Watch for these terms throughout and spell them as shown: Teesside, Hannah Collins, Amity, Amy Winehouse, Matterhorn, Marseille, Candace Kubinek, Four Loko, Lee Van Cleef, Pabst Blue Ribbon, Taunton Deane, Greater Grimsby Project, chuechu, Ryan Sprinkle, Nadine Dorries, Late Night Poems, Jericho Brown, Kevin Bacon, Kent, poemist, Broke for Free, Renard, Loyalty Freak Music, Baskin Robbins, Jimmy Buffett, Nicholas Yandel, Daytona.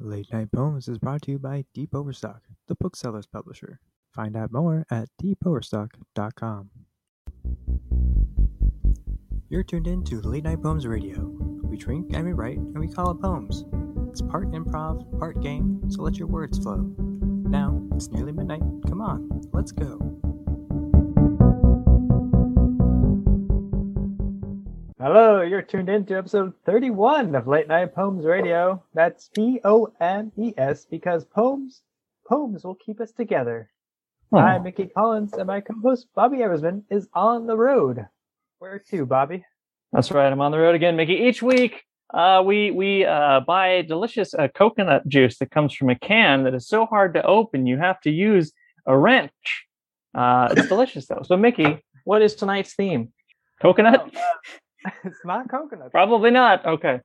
Late Night Poems is brought to you by Deep Overstock, the bookseller's publisher. Find out more at deepoverstock.com. You're tuned in to Late Night Poems Radio. We drink and we write and we call it poems. It's part improv, part game, so let your words flow. Now, it's nearly midnight. Come on, let's go. Hello, you're tuned in to episode 31 of Late Night Poems Radio. That's P-O-M-E-S, because poems will keep us together. Oh. I'm Mickey Collins, and my co-host Bobby Eversman is on the road. Where to, Bobby? That's right, I'm on the road again, Mickey. Each week, we buy delicious coconut juice that comes from a can that is so hard to open, you have to use a wrench. It's delicious, though. So, Mickey, what is tonight's theme? Coconut? Oh, it's not coconut. Probably not. Okay.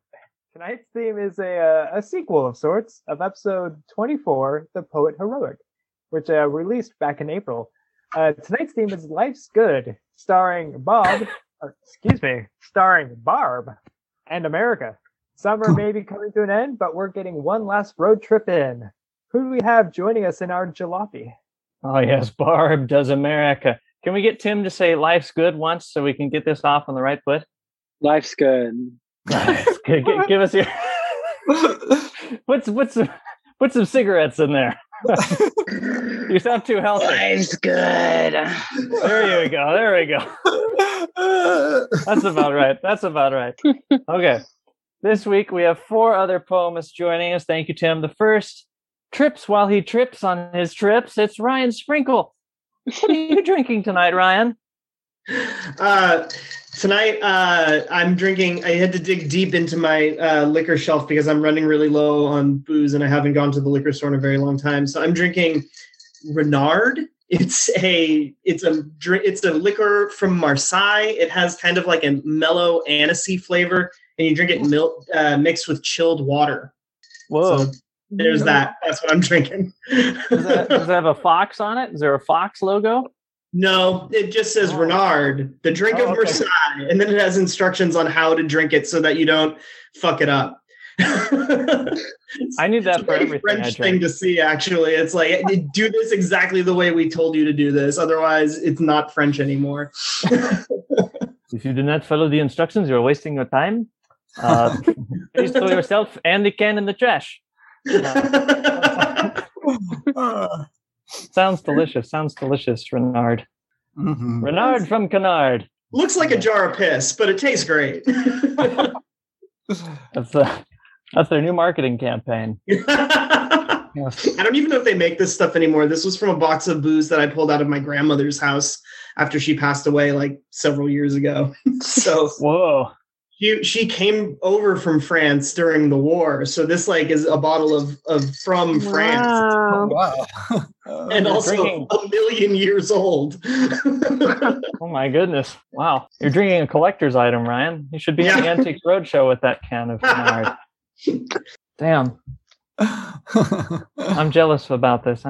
Tonight's theme is a sequel of sorts of episode 24, The Poet Heroic, which released back in April. Tonight's theme is Life's Good, starring Barb and America. Summer may be coming to an end, but we're getting one last road trip in. Who do we have joining us in our jalopy? Oh, yes, Barb does America. Can we get Tim to say Life's Good once so we can get this off on the right foot? Life's good. Life's good. Give us your put some cigarettes in there. You sound too healthy. Life's good. There you go. There we go. That's about right. Okay. This week we have four other poemists joining us. Thank you, Tim. The first, trips while he trips on his trips. It's Ryan Sprinkle. What are you drinking tonight, Ryan? Tonight, I'm drinking. I had to dig deep into my liquor shelf because I'm running really low on booze and I haven't gone to the liquor store in a very long time. So I'm drinking Renard. It's a liquor from Marseille. It has kind of like a mellow anisey flavor, and you drink it mixed with chilled water. Whoa. So there's that. That's what I'm drinking. Does it have a fox on it? Is there a fox logo? No, it just says Renard, the drink of Versailles, and then it has instructions on how to drink it so that you don't fuck it up. I need that for everything. French thing to see, actually. It's like, do this exactly the way we told you to do this. Otherwise, it's not French anymore. If you do not follow the instructions, you're wasting your time. Please throw yourself and the can in the trash. Sounds delicious, Renard. Mm-hmm. Renard from Canard. Looks like a jar of piss, but it tastes great. That's their new marketing campaign. Yes. I don't even know if they make this stuff anymore. This was from a box of booze that I pulled out of my grandmother's house after she passed away like several years ago. So whoa. She came over from France during the war, so this like is a bottle of from France. Wow! And also drinking 1 million years old. Oh my goodness! Wow, you're drinking a collector's item, Ryan. You should be in the Antiques Roadshow with that can of Renard. Damn! I'm jealous about this.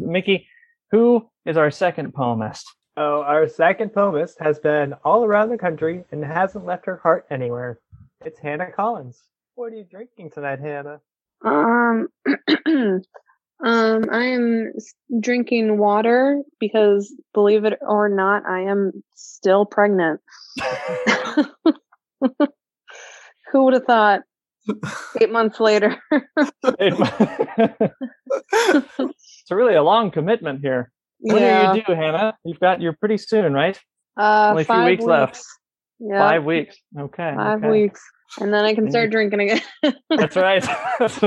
Mickey, who is our second poemist? Oh, our second poemist has been all around the country and hasn't left her heart anywhere. It's Hannah Collins. What are you drinking tonight, Hannah? I am drinking water because, believe it or not, I am still pregnant. Who would have thought? 8 months later. It's really a long commitment here. When are you due, Hannah? You're pretty soon, right? Only a few weeks left. Yeah. 5 weeks. Okay. 5 weeks. And then I can start drinking again. That's right. That's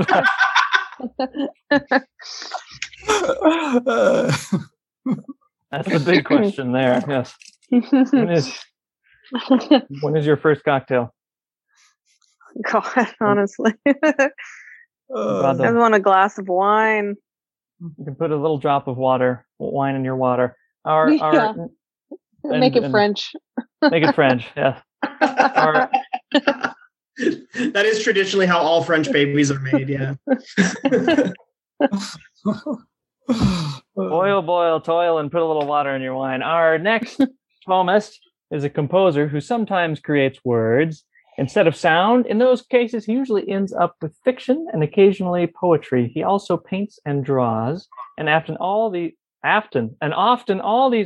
the big question there. Yes. When is your first cocktail? God, honestly. I want a glass of wine. You can put a little drop of wine in your water. Make it French. Make it French, yeah. That is traditionally how all French babies are made, yeah. Boil, toil, and put a little water in your wine. Our next poemist is a composer who sometimes creates words. Instead of sound, in those cases, he usually ends up with fiction and occasionally poetry. He also paints and draws, and often all these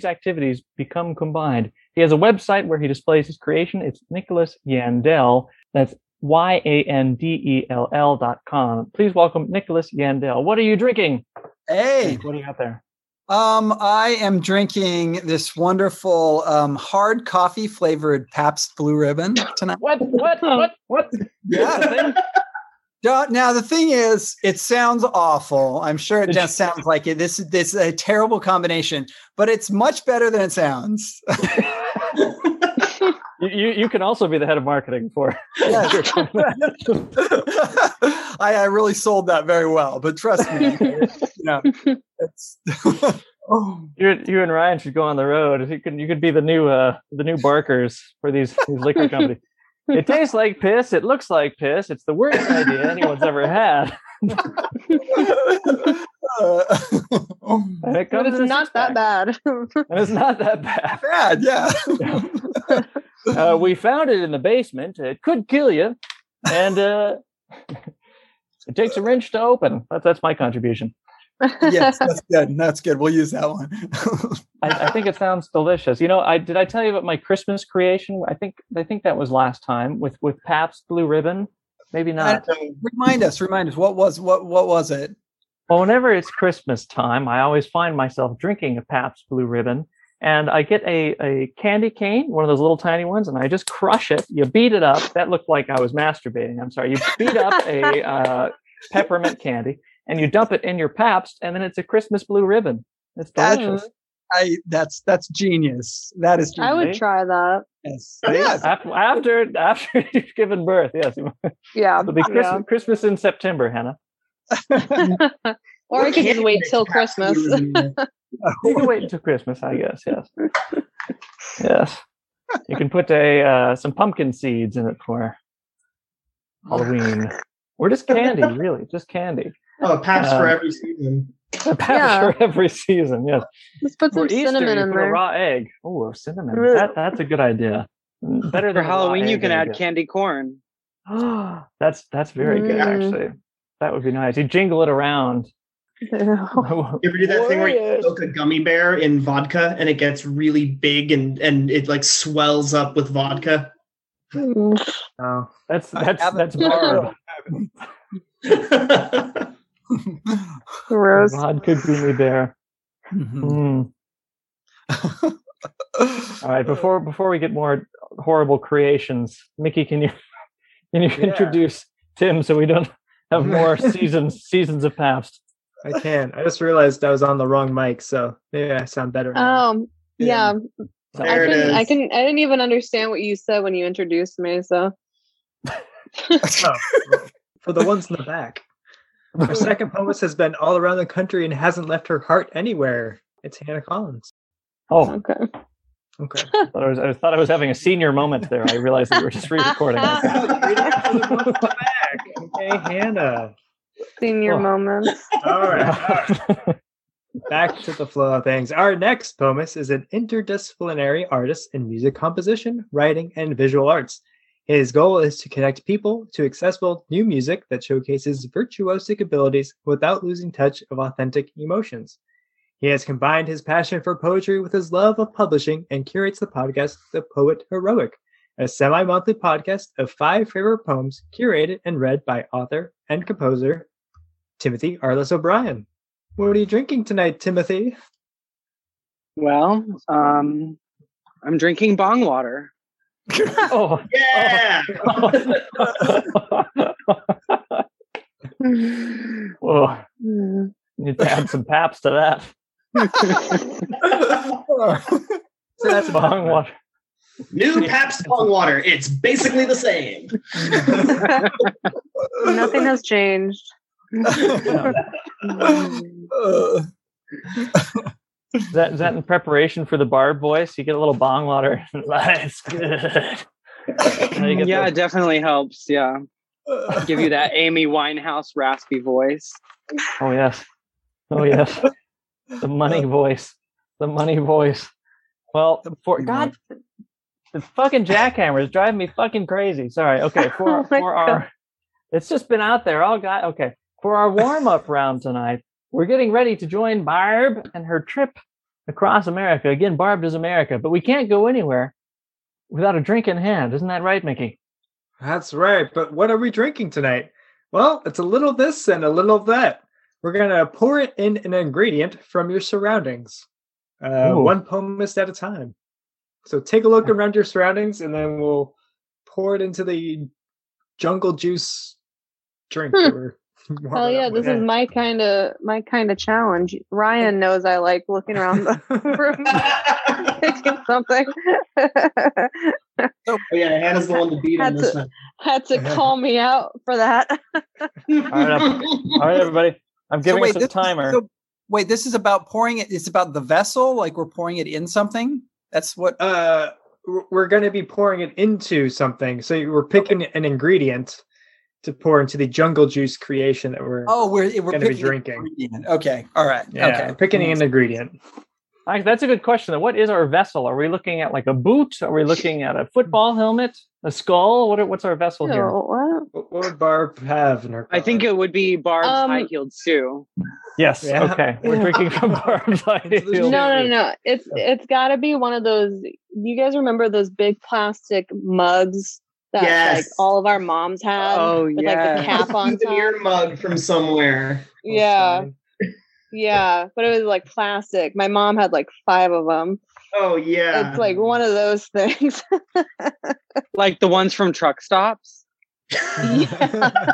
activities become combined. He has a website where he displays his creation. It's Nicholas Yandel. That's YANDELL.com. Please welcome Nicholas Yandel. What are you drinking? Hey, what do you got there? I am drinking this wonderful hard coffee flavored Pabst Blue Ribbon tonight. What? Yeah. Now the thing is, it sounds awful. I'm sure it just sounds like it. This is a terrible combination, but it's much better than it sounds. You can also be the head of marketing for. Yes. I really sold that very well, but trust me, you and Ryan should go on the road. You could be the new barkers for these liquor companies. It tastes like piss. It looks like piss. It's the worst idea anyone's ever had. But it's not that bad. It's not that bad. Bad, yeah. We found it in the basement. It could kill you, and it takes a wrench to open. That's my contribution. Yes, that's good. That's good. We'll use that one. I think it sounds delicious. I tell you about my Christmas creation? I think that was last time with Pabst Blue Ribbon. Maybe not. Remind us. What was it? Well, whenever it's Christmas time, I always find myself drinking a Pabst Blue Ribbon, and I get a candy cane, one of those little tiny ones, and I just crush it. You beat it up. That looked like I was masturbating. I'm sorry. You beat up a peppermint candy. And you dump it in your Pabst, and then it's a Christmas Blue Ribbon. It's delicious. That's genius. That is genius. I would try that. Yes. Yes. After you've given birth, yes. Yeah. It'll be Christmas in September, Hannah. Or I could just wait till Christmas. You can wait until Christmas, I guess, yes. Yes. You can put some pumpkin seeds in it for Halloween. Or just candy, really. Just candy. Oh, a Pabst for every season. A Pabst for every season, yes. Let's put some cinnamon in there. A raw egg. Oh, cinnamon. That's a good idea. Better than Halloween, you can add candy corn. Oh, that's very good, actually. That would be nice. You jingle it around. You ever do that thing where you soak a gummy bear in vodka and it gets really big and it like swells up with vodka? Oh, that's Barb. Gross. God could be me there. All right, before we get more horrible creations, Mickey, can you introduce Tim so we don't have more seasons of Pabst? I can. I just realized I was on the wrong mic, so maybe I sound better now. Yeah. I didn't even understand what you said when you introduced me, so. For the ones in the back. Our second poet has been all around the country and hasn't left her heart anywhere. It's Hannah Collins. Oh, okay. I thought I was having a senior moment there. I realized we were just re-recording. Okay, Hannah. Senior moment. All right. Back to the flow of things. Our next poemist is an interdisciplinary artist in music composition, writing, and visual arts. His goal is to connect people to accessible new music that showcases virtuosic abilities without losing touch of authentic emotions. He has combined his passion for poetry with his love of publishing and curates the podcast The Poet Heroic, a semi-monthly podcast of 5 favorite poems curated and read by author and composer Timothy Arliss O'Brien. What are you drinking tonight, Timothy? Well, I'm drinking bong water. Oh yeah! Whoa! You need to add some Pabst to that. So that's bong water. New Pabst bong water. It's basically the same. Nothing has changed. Is that in preparation for the Barb voice? You get a little bong water. It's good. Yeah, it definitely helps. Yeah. Give you that Amy Winehouse raspy voice. Oh, yes. The money voice. Well, for God, The fucking jackhammer is driving me fucking crazy. Sorry. Okay. For our, it's just been out there. Okay. For our warm-up round tonight, we're getting ready to join Barb and her trip across America. Again, Barb is America, but we can't go anywhere without a drink in hand. Isn't that right, Mickey? That's right. But what are we drinking tonight? Well, it's a little this and a little that. We're going to pour it in an ingredient from your surroundings, one poemist at a time. So take a look around your surroundings, and then we'll pour it into the jungle juice drink. Hell yeah, this is my kind of challenge. Ryan knows I like looking around the room picking something. Oh yeah, Hannah's the one to beat on this one. Had to call me out for that. All right, everybody. I'm giving us a timer. This is about pouring it. It's about the vessel, like we're pouring it in something. That's what we're going to be pouring it into something. So we're picking an ingredient to pour into the jungle juice creation that we're going to be drinking. Okay. All right. Yeah, okay. We're picking an ingredient. That's a good question, though. What is our vessel? Are we looking at like a boot? Are we looking at a football helmet? A skull? What's our vessel here? What would Barb have in her car? I think it would be Barb's high-heeled shoe. Yes. Yeah. Okay. We're drinking from Barb's high-heeled shoe. No. It's got to be one of those. You guys remember those big plastic mugs that like all of our moms had? Oh, with, like, the cap on top. It's an ear mug from somewhere. Yeah. Oh, yeah, but it was like plastic. My mom had like 5 of them. Oh yeah, it's like one of those things. Like the ones from truck stops. Yeah.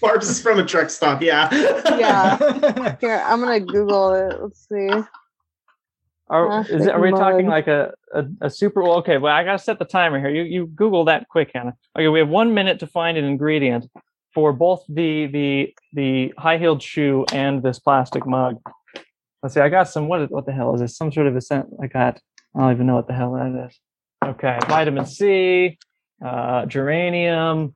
Barb's is from a truck stop. Yeah. Yeah. Here, I'm gonna Google it. Let's see. Are we talking like a super? Okay, well, I gotta set the timer here. You Google that quick, Hannah. Okay, we have 1 minute to find an ingredient for both the high-heeled shoe and this plastic mug. Let's see, I got some, what the hell is this? Some sort of a scent I got. I don't even know what the hell that is. Okay, vitamin C, geranium.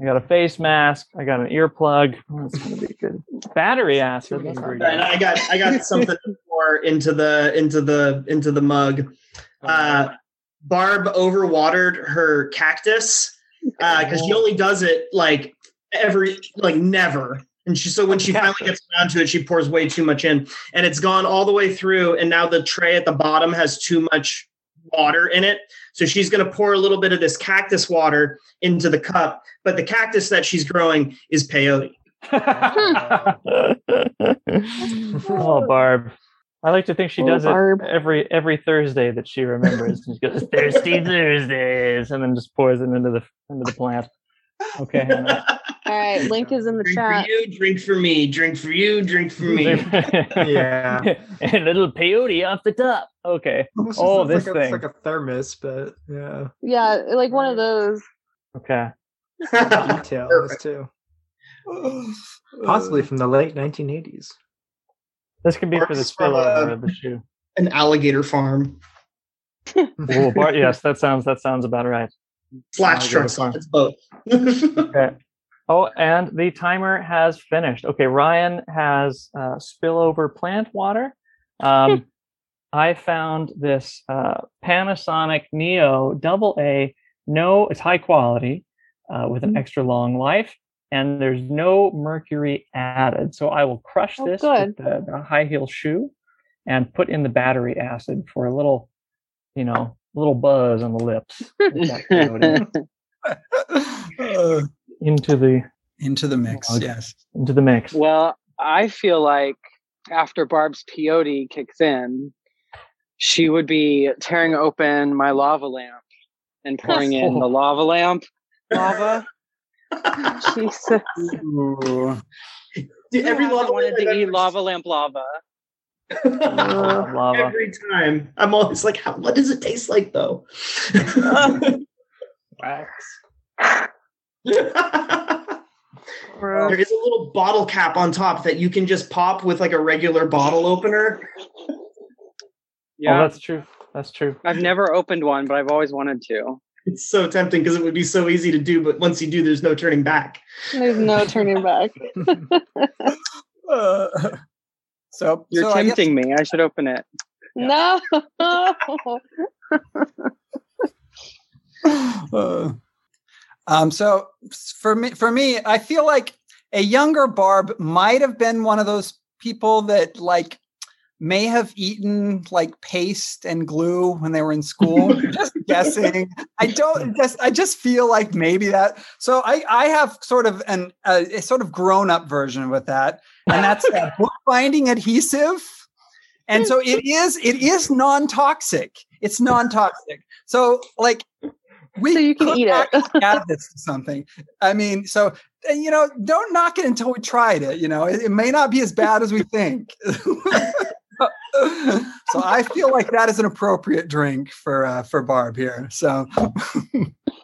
I got a face mask. I got an earplug. Oh, that's going to be good. Battery acid. And I got something more into the mug. Barb overwatered her cactus because she only does it like never, and she finally gets around to it, she pours way too much in, and it's gone all the way through, and now the tray at the bottom has too much water in it, so she's going to pour a little bit of this cactus water into the cup, but the cactus that she's growing is peyote. Oh, Barb, I like to think she does it every Thursday that she remembers. She goes, "Thirsty Thursdays," and then just pours it into the plant. Okay, Hannah. All right, link is in the chat. Drink for you, drink for me, drink for you, drink for me. Yeah. And a little peyote off the top. Okay. It's like a thermos, but yeah. Yeah, like one of those. Okay. Details too. Possibly from the late 1980s. This could be for the spillover of the shoe. An alligator farm. Oh, yes, that sounds about right. Slash trucks on it's both. Okay. Oh, and the timer has finished. Okay, Ryan has spillover plant water. I found this Panasonic Neo AA. No, it's high quality with an extra long life, and there's no mercury added. So I will crush this with the high heel shoe and put in the battery acid for a little, little buzz on the lips. Into the mix. Yes. Into the mix. Well, I feel like after Barb's peyote kicks in, she would be tearing open my lava lamp and pouring in the lava lamp. Lava. Jesus. Ooh. Every lava wanted to eat lava lamp lava. Lava. Every time I'm always like, what does it taste like though? Wax. There is a little bottle cap on top that you can just pop with like a regular bottle opener. Yeah, that's true. I've never opened one, but I've always wanted to. It's so tempting because it would be so easy to do, but once you do, there's no turning back. There's no turning back. So you're tempting me. I should open it. Yeah. No. So for me, I feel like a younger Barb might have been one of those people that like may have eaten like paste and glue when they were in school. Just guessing. I just feel like maybe that. So I have sort of a sort of grown up version with that. And that's a bookbinding adhesive. And so it is non-toxic. It's non-toxic. So like you can eat it. Add this to something. I mean, so, you know, don't knock it until we tried it. You know, it may not be as bad as we think. So I feel like that is an appropriate drink for Barb here. So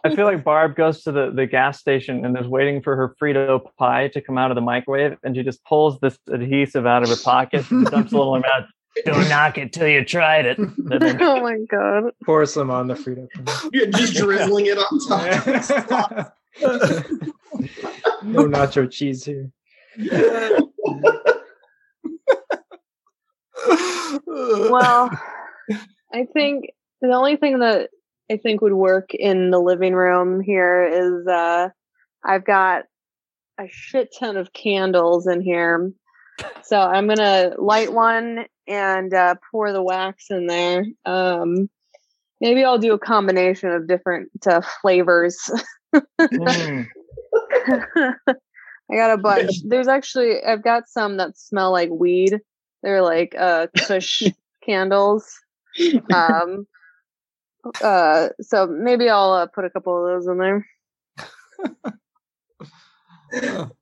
I feel like Barb goes to the gas station and is waiting for her Frito pie to come out of the microwave. And she just pulls this adhesive out of her pocket and dumps a little amount. Don't knock it till you tried it. Oh my God. Pour some on the Frito pie. You're just drizzling it on top. No nacho cheese here. Well, I think the only thing that I think would work in the living room here is I've got a shit ton of candles in here. So I'm going to light one and pour the wax in there. Maybe I'll do a combination of different flavors. I got a bunch. There's actually, I've got some that smell like weed. They're like Kush candles. So maybe I'll put a couple of those in there.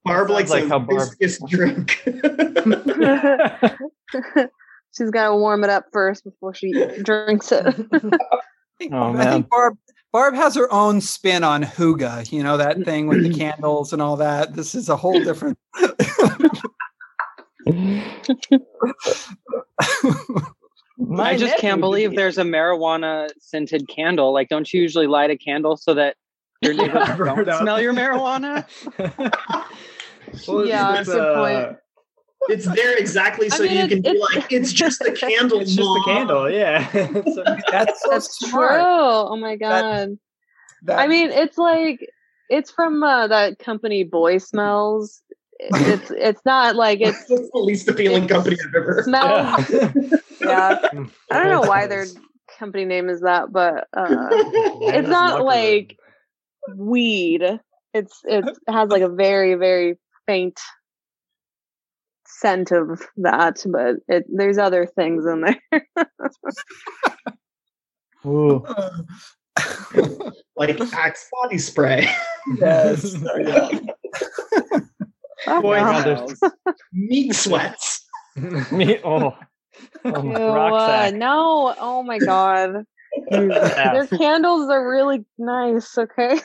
Barb likes like a viscous drink. She's got to warm it up first before she drinks it. I think Barb has her own spin on Huga. You know, that thing with the candles and all that. This is a whole different... I just can't believe there's a marijuana scented candle. Like, don't you usually light a candle so that your neighbors don't smell your marijuana? Well, yeah, that's a point. It's there exactly so you can be like, it's just a candle. It's just a candle, yeah. That's smart. True. Oh my God. I mean, it's like, it's from that company Boy Smells. It's not like it's the least appealing company I've ever smelled. Yeah. I don't know why their company name is that, but it's not like weed. It has like a very, very faint scent of that, but there's other things in there. Ooh. Like Axe body spray. Yes. Oh, Boy, meat sweats. Meat. No! Oh my God! Their candles are really nice. Okay.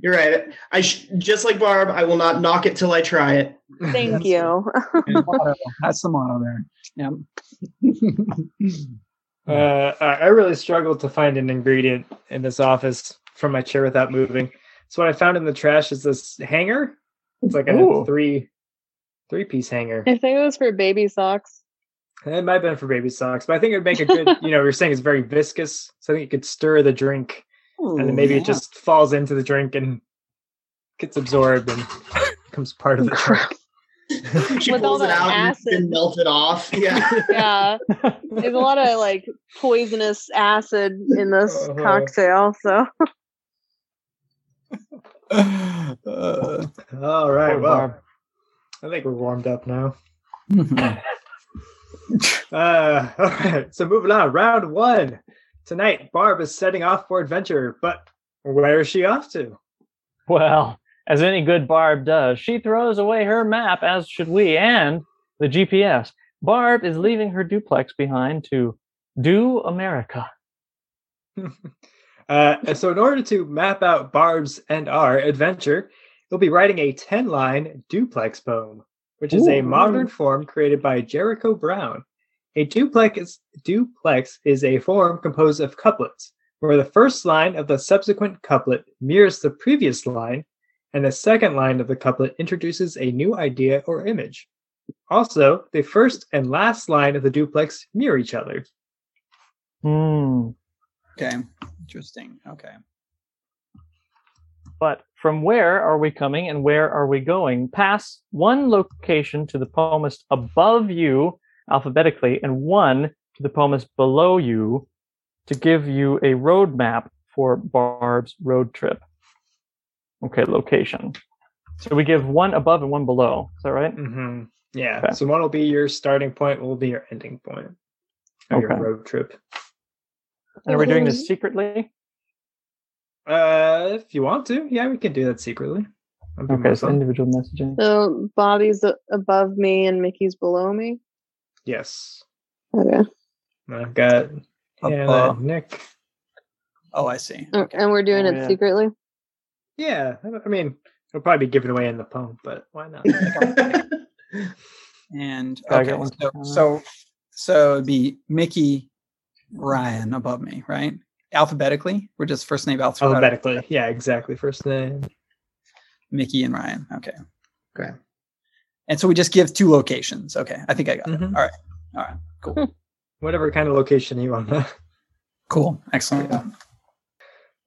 You're right. Just like Barb, I will not knock it till I try it. Thank you. That's the motto there. Yeah. I really struggled to find an ingredient in this office from my chair without moving. So what I found in the trash is this hanger. It's like a three-piece hanger. I think it was for baby socks. It might have been for baby socks, but I think it would make a good, you know, you're saying it's very viscous. So I think it could stir the drink, and then maybe it just falls into the drink and gets absorbed and becomes part of the drink. She pulls it out and melts it off. Yeah. Yeah. There's a lot of like poisonous acid in this cocktail, so... all right, well, I think we're warmed up now. All right, so moving on, round one. Tonight, Barb is setting off for adventure, but where is she off to? Well, as any good Barb does, she throws away her map, as should we, and the GPS. Barb is leaving her duplex behind to do America. So in order to map out Barb's and our adventure, you'll be writing a 10-line duplex poem, which is a modern form created by Jericho Brown. A duplex is a form composed of couplets, where the first line of the subsequent couplet mirrors the previous line, and the second line of the couplet introduces a new idea or image. Also, the first and last line of the duplex mirror each other. Okay. Interesting. Okay. But from where are we coming and where are we going? Pass one location to the poemist above you alphabetically and one to the poemist below you to give you a roadmap for Barb's road trip. Okay, location. So we give one above and one below. Is that right? Mm-hmm. Yeah. Okay. So one will be your starting point, will be your ending point of your road trip. And are we doing this secretly? If you want to, yeah, we can do that secretly. Okay, so individual messaging. So Bobby's above me and Mickey's below me? Yes. Okay. I've got Nick. Oh, I see. Okay. And we're doing it secretly? Yeah. I mean, it'll probably be given away in the poem, but why not? And okay, so it'd be Mickey, Ryan above me, right? Alphabetically, we're just first name alphabetically. Yeah, exactly. First name, Mickey and Ryan. Okay, great. And so we just give two locations. Okay, I think I got it. All right, cool. Whatever kind of location you want. Cool, excellent.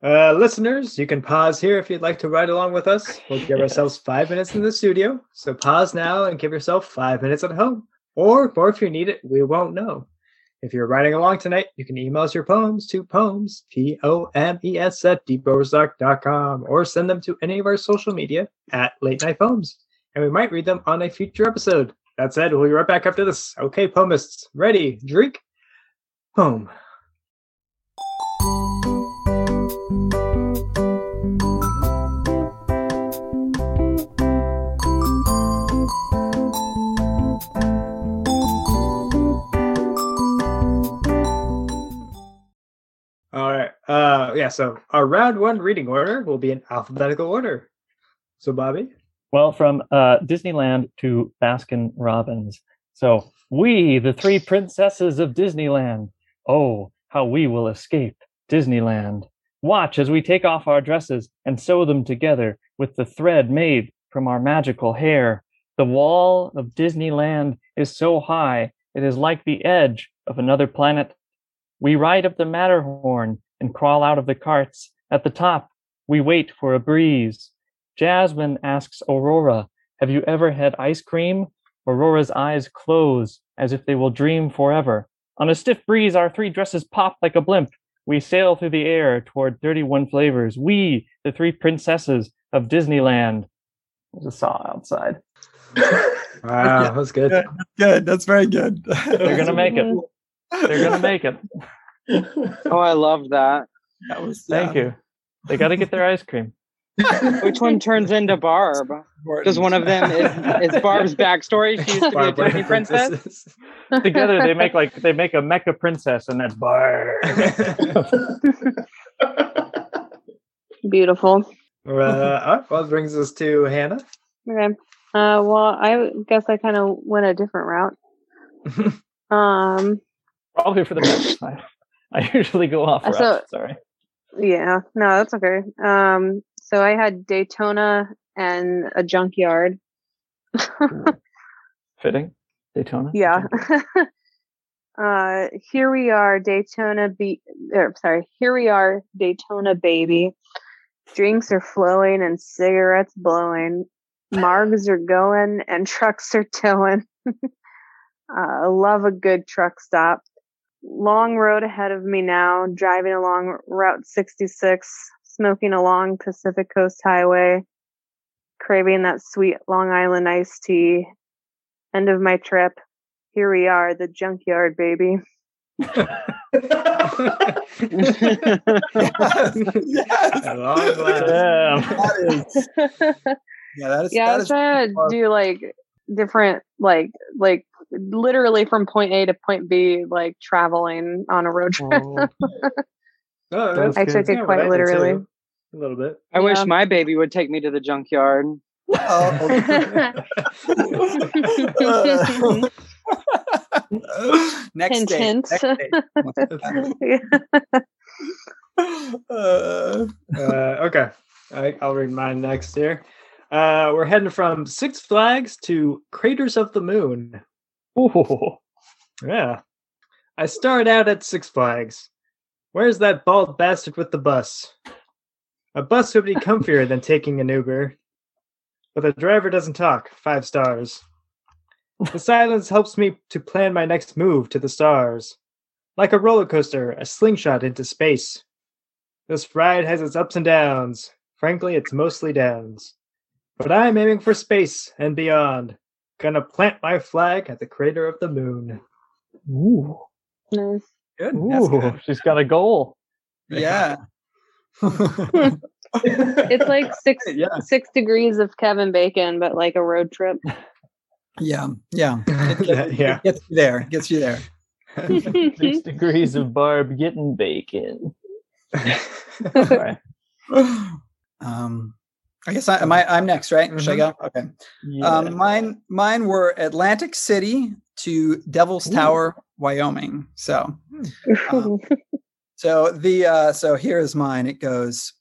Yeah. Listeners, you can pause here if you'd like to ride along with us. We'll give ourselves 5 minutes in the studio, so pause now and give yourself 5 minutes at home, or if you need it, we won't know. If you're writing along tonight, you can email us your poems to poems, pomes@deepoverstock.com, or send them to any of our social media at Late Night Poems, and we might read them on a future episode. That said, we'll be right back after this. Okay, poemists, ready, drink, poem. All right. So our round one reading order will be in alphabetical order. So, Bobby? Well, from Disneyland to Baskin Robbins. So, we, the three princesses of Disneyland. Oh, how we will escape Disneyland. Watch as we take off our dresses and sew them together with the thread made from our magical hair. The wall of Disneyland is so high, it is like the edge of another planet. We ride up the Matterhorn and crawl out of the carts. At the top, we wait for a breeze. Jasmine asks Aurora, have you ever had ice cream? Aurora's eyes close as if they will dream forever. On a stiff breeze, our three dresses pop like a blimp. We sail through the air toward 31 flavors. We, the three princesses of Disneyland. There's a saw outside. Wow, that was good. Good, that's very good. They're going to make it. They're gonna make it. Oh, I love that. That was thank you. They got to get their ice cream. Which one turns into Barb? Because one of them is Barb's backstory. She used to be a tiny princess. Together, they make a mecha princess, and that's Barb. Beautiful. Well, it brings us to Hannah. Okay. Well, I guess I kind of went a different route. Probably for the next time. I usually go off route. Sorry. Yeah, no, that's okay. So I had Daytona and a junkyard. Fitting. Daytona. Yeah. Here we are, Daytona. Here we are, Daytona, baby. Drinks are flowing and cigarettes blowing. Margs are going and trucks are towing. I love a good truck stop. Long road ahead of me now, driving along Route 66, smoking along Pacific Coast Highway, craving that sweet Long Island iced tea. End of my trip. Here we are, the junkyard, baby. Yes. At long last. That is. Yeah, I was trying to do different, like literally from point A to point B, like traveling on a road trip. Oh, I took it quite literally. A little bit. I wish my baby would take me to the junkyard. Next day. Okay. I'll read mine next here. We're heading from Six Flags to Craters of the Moon. Ooh. Yeah. I start out at Six Flags. Where's that bald bastard with the bus? A bus would be comfier than taking an Uber. But the driver doesn't talk. 5 stars. The silence helps me to plan my next move to the stars. Like a roller coaster, a slingshot into space. This ride has its ups and downs. Frankly, it's mostly downs. But I'm aiming for space and beyond. Gonna plant my flag at the crater of the moon. Ooh. Nice. Good. That's good. She's got a goal. Yeah. It's like six degrees of Kevin Bacon, but like a road trip. Yeah. Yeah. It gets you there. Gets you there. 6 degrees of Barb getting bacon. Right. I guess I'm next, right? Mm-hmm. Should I go? Okay. Yeah. Mine were Atlantic City to Devil's Tower, Wyoming. So, so here is mine. It goes,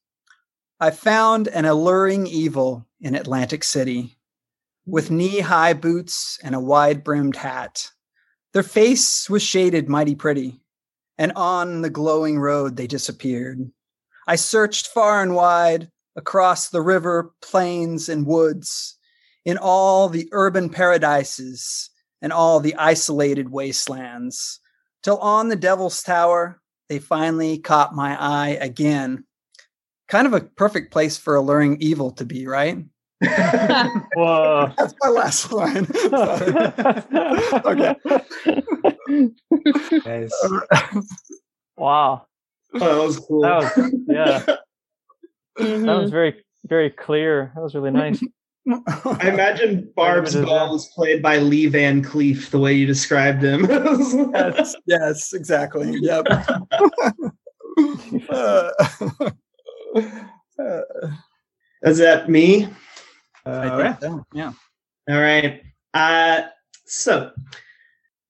I found an alluring evil in Atlantic City with knee-high boots and a wide-brimmed hat. Their face was shaded mighty pretty, and on the glowing road they disappeared. I searched far and wide, across the river, plains, and woods, in all the urban paradises and all the isolated wastelands, till on the Devil's Tower, they finally caught my eye again. Kind of a perfect place for alluring evil to be, right? Whoa. That's my last line. Okay. Nice. Wow. Oh, that was cool. Yeah. Mm-hmm. That was very, very clear. That was really nice. I imagine Barb's ball was played by Lee Van Cleef the way you described him. Yes, exactly. Yep. Is that me? Yeah. All right. So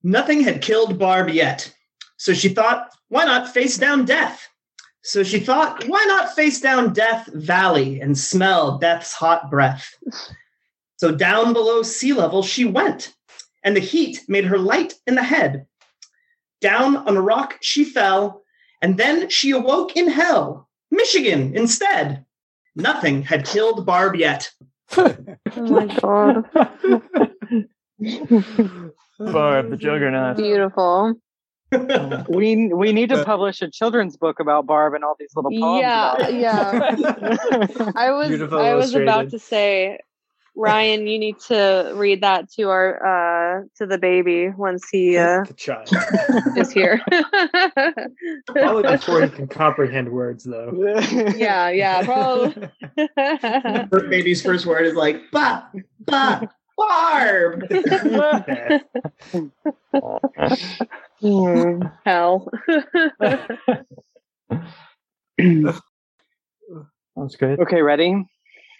nothing had killed Barb yet. So she thought, why not face down death? So she thought, why not face down Death Valley and smell death's hot breath? So down below sea level she went, and the heat made her light in the head. Down on a rock she fell, and then she awoke in hell, Michigan instead. Nothing had killed Barb yet. Oh my God. Barb, the juggernaut. Beautiful. We need to publish a children's book about Barb and all these little poems. Yeah. I was about to say, Ryan, you need to read that to our to the baby once he the child is here. Probably before he can comprehend words, though. Yeah, probably. The baby's first word is like Barb. Hell. Sounds good. Okay, ready?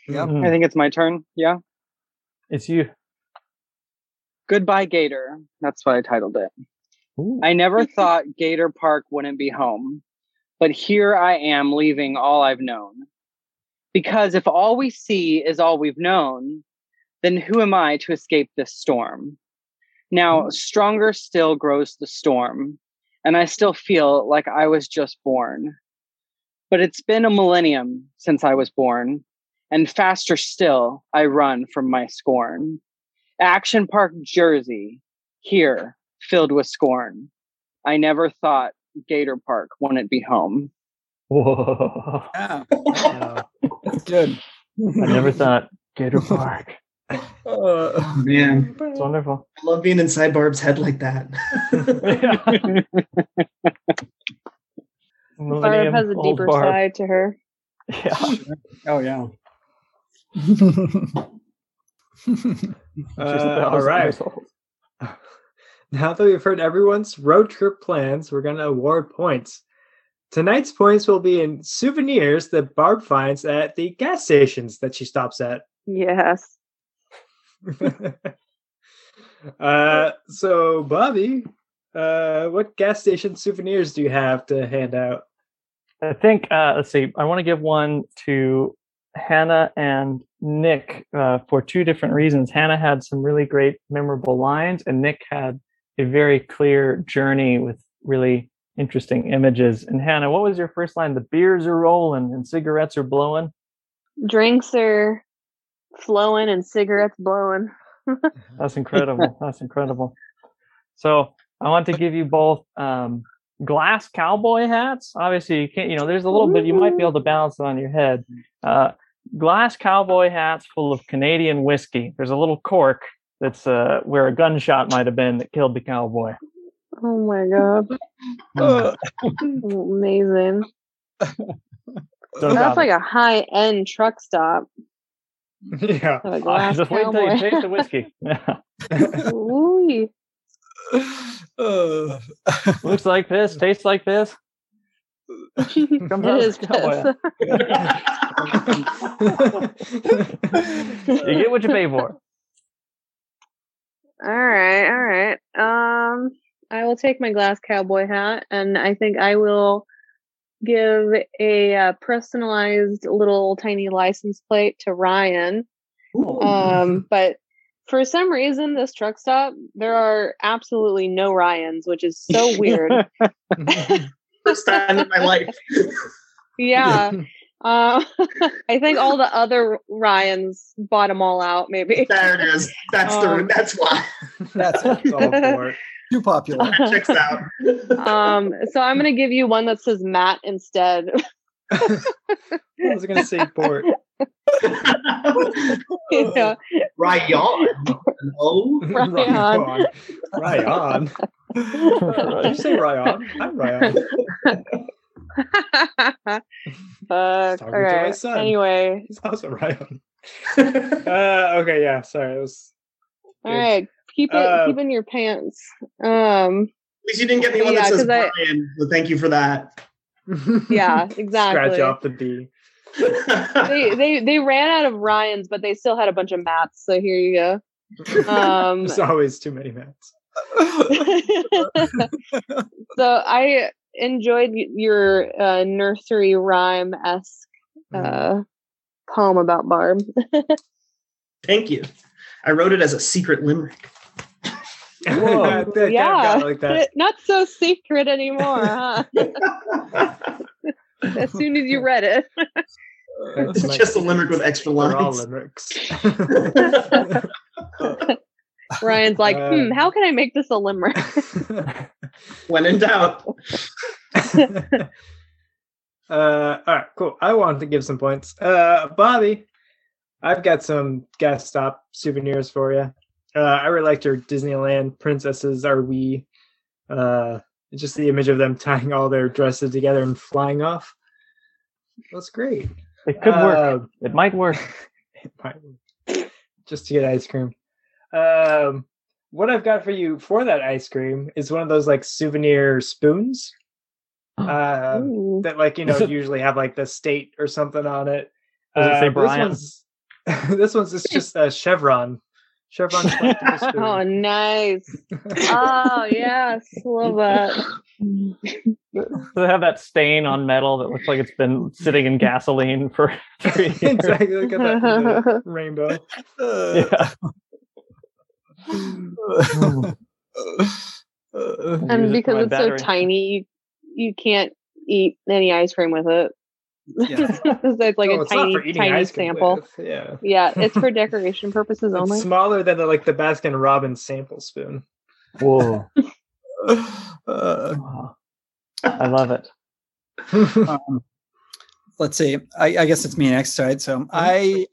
Yeah. Mm-hmm. I think it's my turn. Yeah. It's you. Goodbye, Gator. That's what I titled it. Ooh. I never thought Gator Park wouldn't be home, but here I am leaving all I've known. Because if all we see is all we've known, then who am I to escape this storm? Now, stronger still grows the storm, and I still feel like I was just born. But it's been a millennium since I was born, and faster still I run from my scorn. Action Park, Jersey, here, filled with scorn. I never thought Gator Park wouldn't be home. Whoa. Yeah. That's good. I never thought Gator Park. Oh, man, it's wonderful. I love being inside Barb's head like that. Barb has a deeper side to her. Yeah. Oh, yeah. All right. Now that we've heard everyone's road trip plans, we're going to award points. Tonight's points will be in souvenirs that Barb finds at the gas stations that she stops at. Yes. So Bobby, what gas station souvenirs do you have to hand out? I think let's see, I want to give one to Hannah and Nick for two different reasons. Hannah had some really great memorable lines, and Nick had a very clear journey with really interesting images. And Hannah, what was your first line? The beers are rolling and cigarettes are blowing. Drinks are flowing and cigarettes blowing. That's incredible. That's incredible. So I want to give you both glass cowboy hats. Obviously, you can't, you know, there's a little bit, you might be able to balance it on your head. Glass cowboy hats full of Canadian whiskey. There's a little cork that's where a gunshot might have been that killed the cowboy. Oh my God. Amazing. So that's like a high-end truck stop. Yeah. Just wait till you taste the whiskey. Ooh. Looks like piss, tastes like piss. It is piss. You get what you pay for. All right. I will take my glass cowboy hat, and I think I will give a personalized little tiny license plate to Ryan. But for some reason, this truck stop, there are absolutely no Ryans, which is so weird. First time in my life. Yeah. I think all the other Ryans bought them all out, maybe. There it is. That's that's why. That's what it's all for. Too popular. Checks out. So I'm going to give you one that says Matt instead. I was going to say Bort. Yeah. Ryan. No. Ryan. Ryan. You say Ryan. I'm Ryan. All right. Anyway. He's also Ryan. Okay, yeah. Sorry. It was weird. All right. Keep in your pants. At least you didn't get anyone that says Brian, so thank you for that. Yeah, exactly. Scratch off the D. They ran out of Ryans, but they still had a bunch of Matts, so here you go. There's always too many Matts. So I enjoyed your nursery rhyme-esque poem about Barb. Thank you. I wrote it as a secret limerick. Whoa. Yeah. Like that. Not so secret anymore, huh? As soon as you read it. It's just a limerick with extra lines. They're all limericks. Ryan's like, how can I make this a limerick? When in doubt. All right, cool. I wanted to give some points. Bobby, I've got some gas stop souvenirs for you. I really liked your Disneyland princesses are we. Just the image of them tying all their dresses together and flying off. That's great. It could work. It might work. It might work. Just to get ice cream. What I've got for you for that ice cream is one of those like souvenir spoons that like, you know, usually have like the state or something on it. Does it say Brian? This one's just a chevron. Chevron. Oh, nice. Oh, yes. Love that. They have that stain on metal that looks like it's been sitting in gasoline for 3 years. Exactly. Look at that rainbow. Yeah. And because it's so tiny, you can't eat any ice cream with it. Yeah. It's like a tiny sample. Yeah, it's for decoration purposes only. It's smaller than the Baskin Robbins sample spoon. Whoa. I love it. Let's see. I guess it's me next, right? So I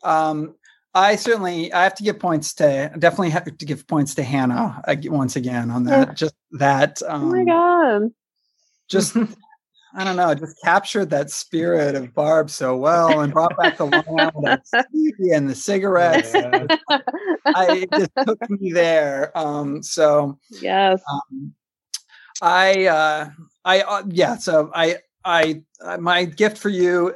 have to give points to Hannah once again on that. Just that. Oh my God. Just. I don't know, just captured that spirit of Barb so well and brought back the Long Island and the cigarettes. Yeah. It just took me there. So yes, I yeah. So I my gift for you.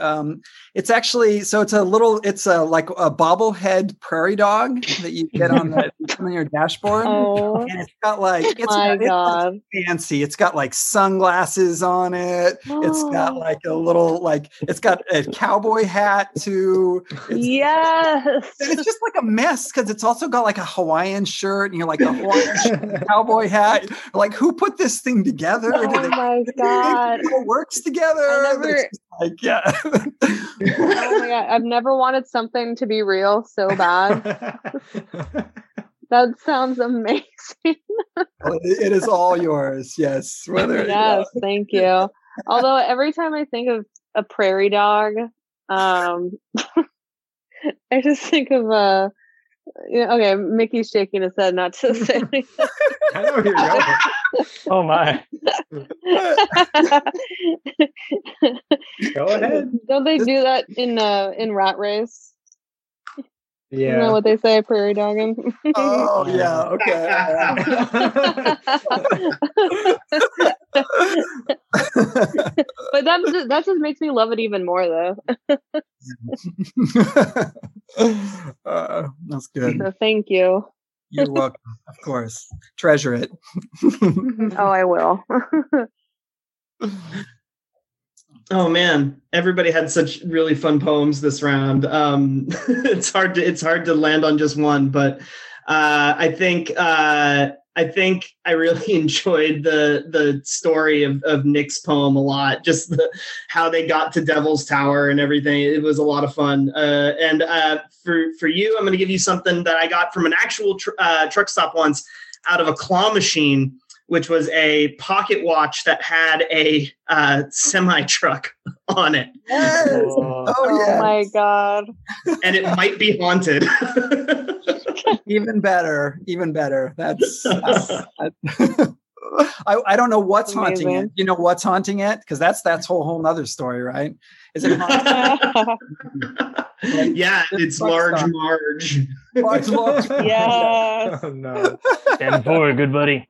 It's actually, so it's a little, it's a, like a bobblehead prairie dog that you get on the on your dashboard. Oh, and it's got like, it's fancy. It's got like sunglasses on it. Oh. It's got like a little, like, it's got a cowboy hat too. It's, yes. And it's just like a mess. Cause it's also got like a Hawaiian shirt and you're like, a Hawaiian shirt, cowboy hat. Like, who put this thing together? Oh my God. It works together. Yeah. Oh my God. I've never wanted something to be real so bad. That sounds amazing. It is all yours. Yes. Yes. You know. Thank you. Although every time I think of a prairie dog, I just think of a. Okay, Mickey's shaking his head not to say anything. I know where you're going. Oh my. Go ahead. Don't they do that in Rat Race? Yeah. You know what they say, prairie dogging? Oh yeah, okay. But that just makes me love it even more though. That's good. So thank you. You're welcome. Of course. Treasure it. Oh, I will. Oh man, everybody had such really fun poems this round. It's hard to land on just one, but I think I really enjoyed the story of Nick's poem a lot. Just how they got to Devil's Tower and everything. It was a lot of fun. And for you, I'm going to give you something that I got from an actual truck stop once out of a claw machine, which was a pocket watch that had a semi truck on it. Yes. Oh yes. My God. And it might be haunted. Even better. That's I don't know what's amazing. Haunting it. You know what's haunting it? Because that's whole nother story, right? Is it haunted? Yeah, it's Large Marge. Large. Yeah. Oh, no. Stand forward, good buddy.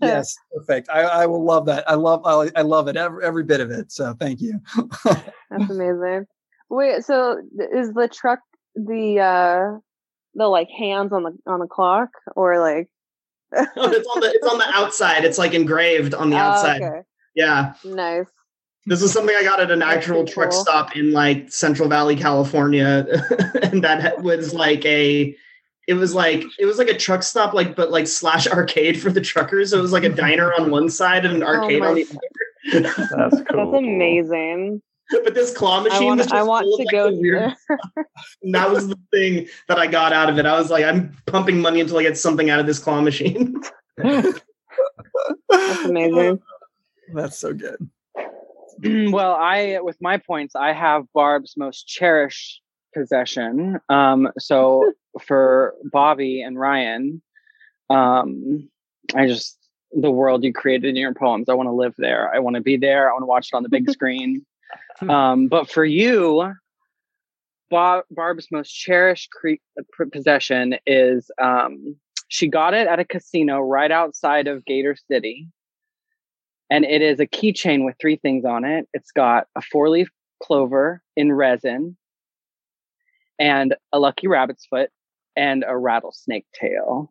Yes, perfect. I will love that. I love it. Every bit of it. So thank you. That's amazing. Wait, so is the truck the like hands on the clock or like? No, it's on the outside. It's like engraved on the outside. Okay. Yeah. Nice. This is something I got at an actual truck stop in like Central Valley, California, and that was like a. It was like a truck stop, like but like slash arcade for the truckers. So it was like a diner on one side and an arcade on the other. That's cool. That's amazing. But this claw machine I want to go there. And that was the thing that I got out of it. I was like, I'm pumping money until I get something out of this claw machine. That's amazing. That's so good. Well, with my points, I have Barb's most cherished possession. So for Bobby and Ryan, the world you created in your poems, I want to live there. I want to be there. I want to watch it on the big screen. But for you, Barb's most cherished possession is she got it at a casino right outside of Gator City. And it is a keychain with three things on it. It's got a 4-leaf clover in resin and a lucky rabbit's foot and a rattlesnake tail.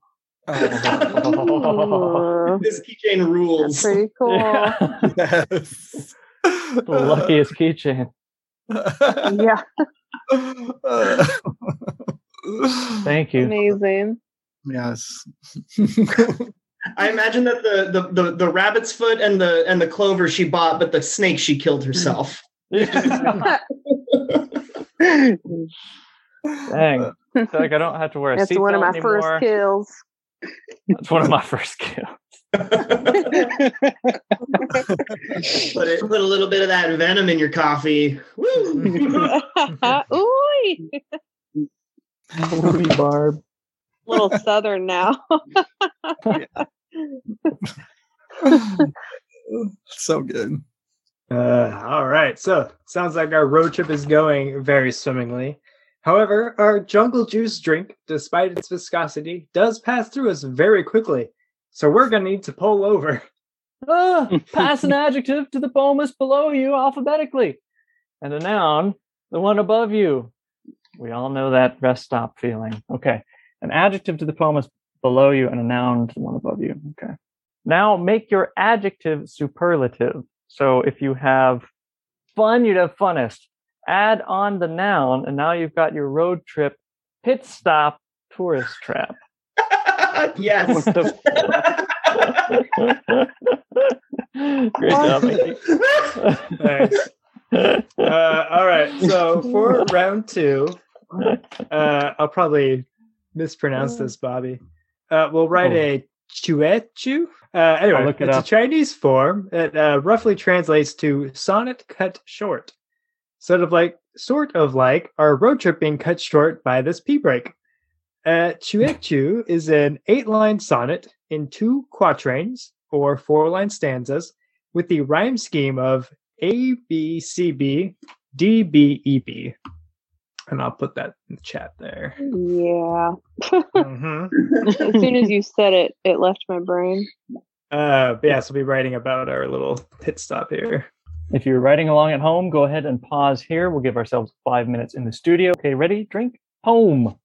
Oh. This keychain rules. That's pretty cool. Yeah. Yes. The luckiest keychain. Yeah. Thank you. Amazing. Yes. I imagine that the rabbit's foot and the clover she bought, but the snake she killed herself. Dang. It's like I don't have to wear a seatbelt anymore. That's one of my first kills. Put a little bit of that venom in your coffee. Woo! Ooh! Barb. A little southern now. So good. All right. So sounds like our road trip is going very swimmingly. However, our jungle juice drink, despite its viscosity, does pass through us very quickly. So we're going to need to pull over. Pass an adjective to the poemist below you alphabetically, and a noun, the one above you. We all know that rest stop feeling. Okay. An adjective to the poemist below you and a noun to the one above you. Okay. Now make your adjective superlative. So if you have fun, you'd have funnest. Add on the noun, and now you've got your road trip pit stop tourist trap. Yes. Great job, Mickey. Thanks. All right. So for round two, I'll probably mispronounce this, Bobby. We'll write a chuechu. Anyway, it's a Chinese form. It roughly translates to sonnet cut short. Sort of like our road trip being cut short by this pee break. Chuechu is an 8-line sonnet in 2 quatrains or 4-line stanzas with the rhyme scheme of A, B, C, B, D, B, E, B. And I'll put that in the chat there. Yeah. As soon as you said it, it left my brain. So we'll be writing about our little pit stop here. If you're writing along at home, go ahead and pause here. We'll give ourselves 5 minutes in the studio. Okay, ready? Drink? Home.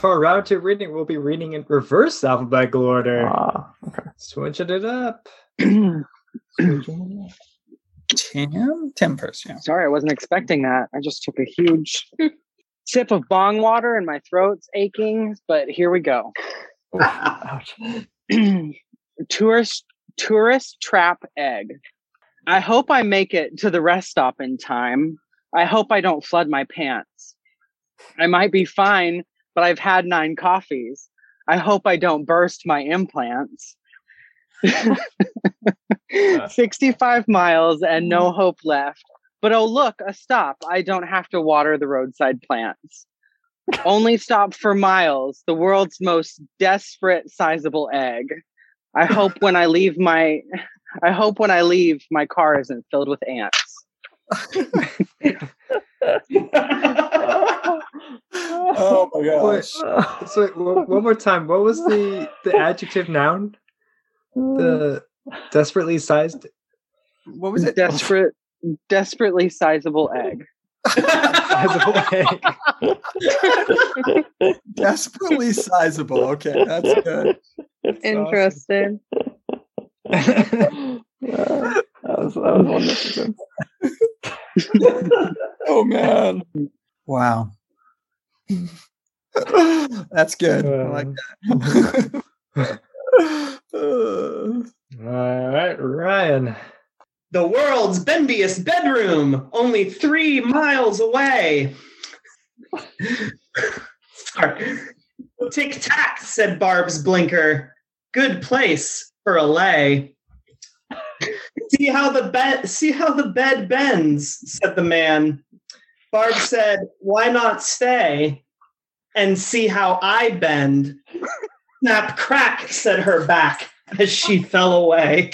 For round two reading, we'll be reading in reverse alphabetical order. Okay. Switching it up. Tim first. Yeah. Sorry, I wasn't expecting that. I just took a huge sip of bong water and my throat's aching, but here we go. Tourist trap egg. I hope I make it to the rest stop in time. I hope I don't flood my pants. I might be fine, but I've had 9 coffees. I hope I don't burst my implants. 65 miles and no hope left. But oh look, a stop. I don't have to water the roadside plants. Only stop for miles, the world's most desperate sizable egg. I hope when I leave my car isn't filled with ants. Oh my gosh. Wait, so one more time, what was the adjective noun? The desperately sized. What was it? Desperately sizable egg. Sizable egg. Desperately sizable. Okay, that's good. That's interesting. Awesome. that was wonderful. Oh man! Wow. That's good. I like that. All right, Ryan. The world's bendiest bedroom, only 3 miles away. Sorry. Tic tac, said Barb's blinker. Good place for a lay. See how the bed bends, said the man. Barb said, "Why not stay and see how I bend?" Snap, crack, said her back as she fell away.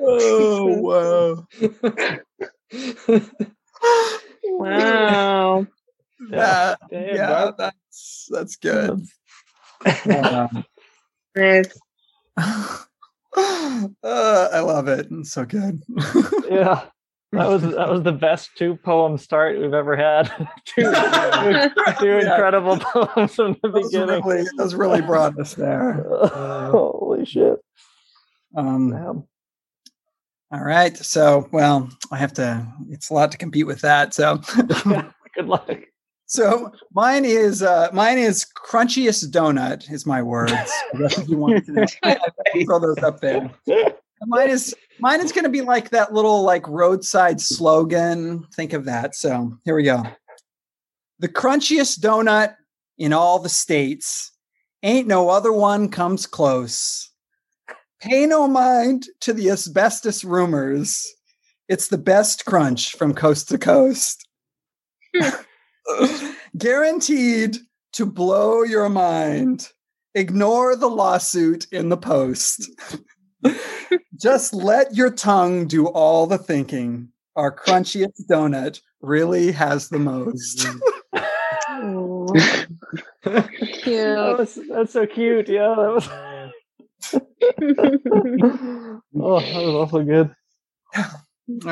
Oh, wow. Wow. That's good. Nice. I love it. It's so good. Yeah. That was the best 2 poem start we've ever had. two incredible poems from the beginning. Those really brought us there. Holy shit! All right. So, I have to. It's a lot to compete with that. So, good luck. So mine is crunchiest donut is my words. If you want to know. I'll throw those up there. Mine is going to be like that little roadside slogan. Think of that. So here we go. The crunchiest donut in all the states. Ain't no other one comes close. Pay no mind to the asbestos rumors. It's the best crunch from coast to coast. Guaranteed to blow your mind. Ignore the lawsuit in the post. Just let your tongue do all the thinking. Our crunchiest donut really has the most. Cute. That's so cute. Yeah, that was. Oh, that was awful good. All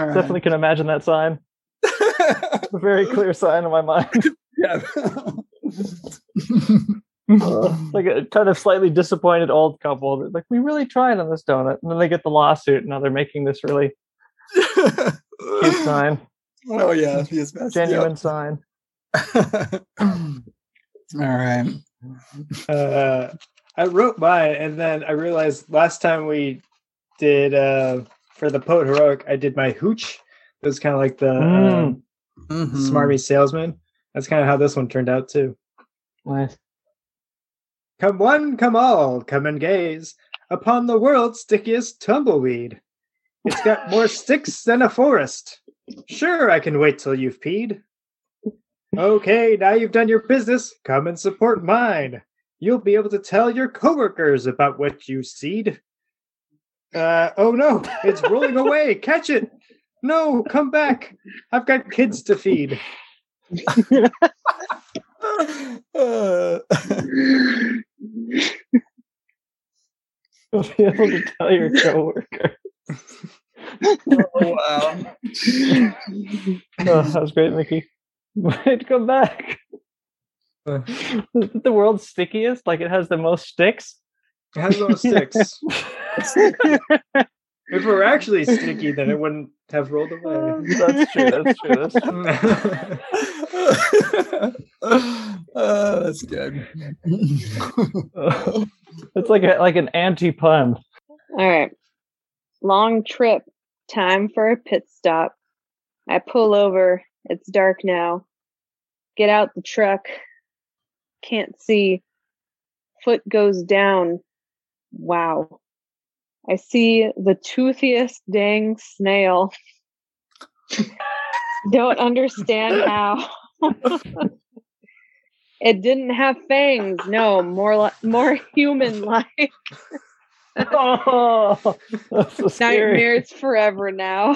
right. Definitely can imagine that sign. It's a very clear sign in my mind. Yeah. Like a kind of slightly disappointed old couple that, like, we really tried on this donut, and then they get the lawsuit, and now they're making this really cute sign. Oh yeah, genuine sign. All right. I wrote mine, and then I realized last time we did for the Poet Heroic, I did my hooch. It was kind of like the smarmy salesman. That's kind of how this one turned out too. Nice. Come one, come all, come and gaze upon the world's stickiest tumbleweed. It's got more sticks than a forest. Sure, I can wait till you've peed. Okay, now you've done your business. Come and support mine. You'll be able to tell your coworkers about what you seed. Oh no, it's rolling away. Catch it. No, come back. I've got kids to feed. You'll be able to tell your coworker. Oh, wow. Oh, that was great, Mickey. Wait, come back. The world's stickiest? Like, it has the most sticks? It has the most sticks. If it were actually sticky, then it wouldn't have rolled away. That's true, that's true, that's true. Oh, that's good. It's like an anti-pun. All right. Long trip. Time for a pit stop. I pull over. It's dark now. Get out the truck. Can't see. Foot goes down. Wow. I see the toothiest dang snail. Don't understand how. It didn't have fangs. No, more human-like. Oh, that's so scary. Nightmares forever now.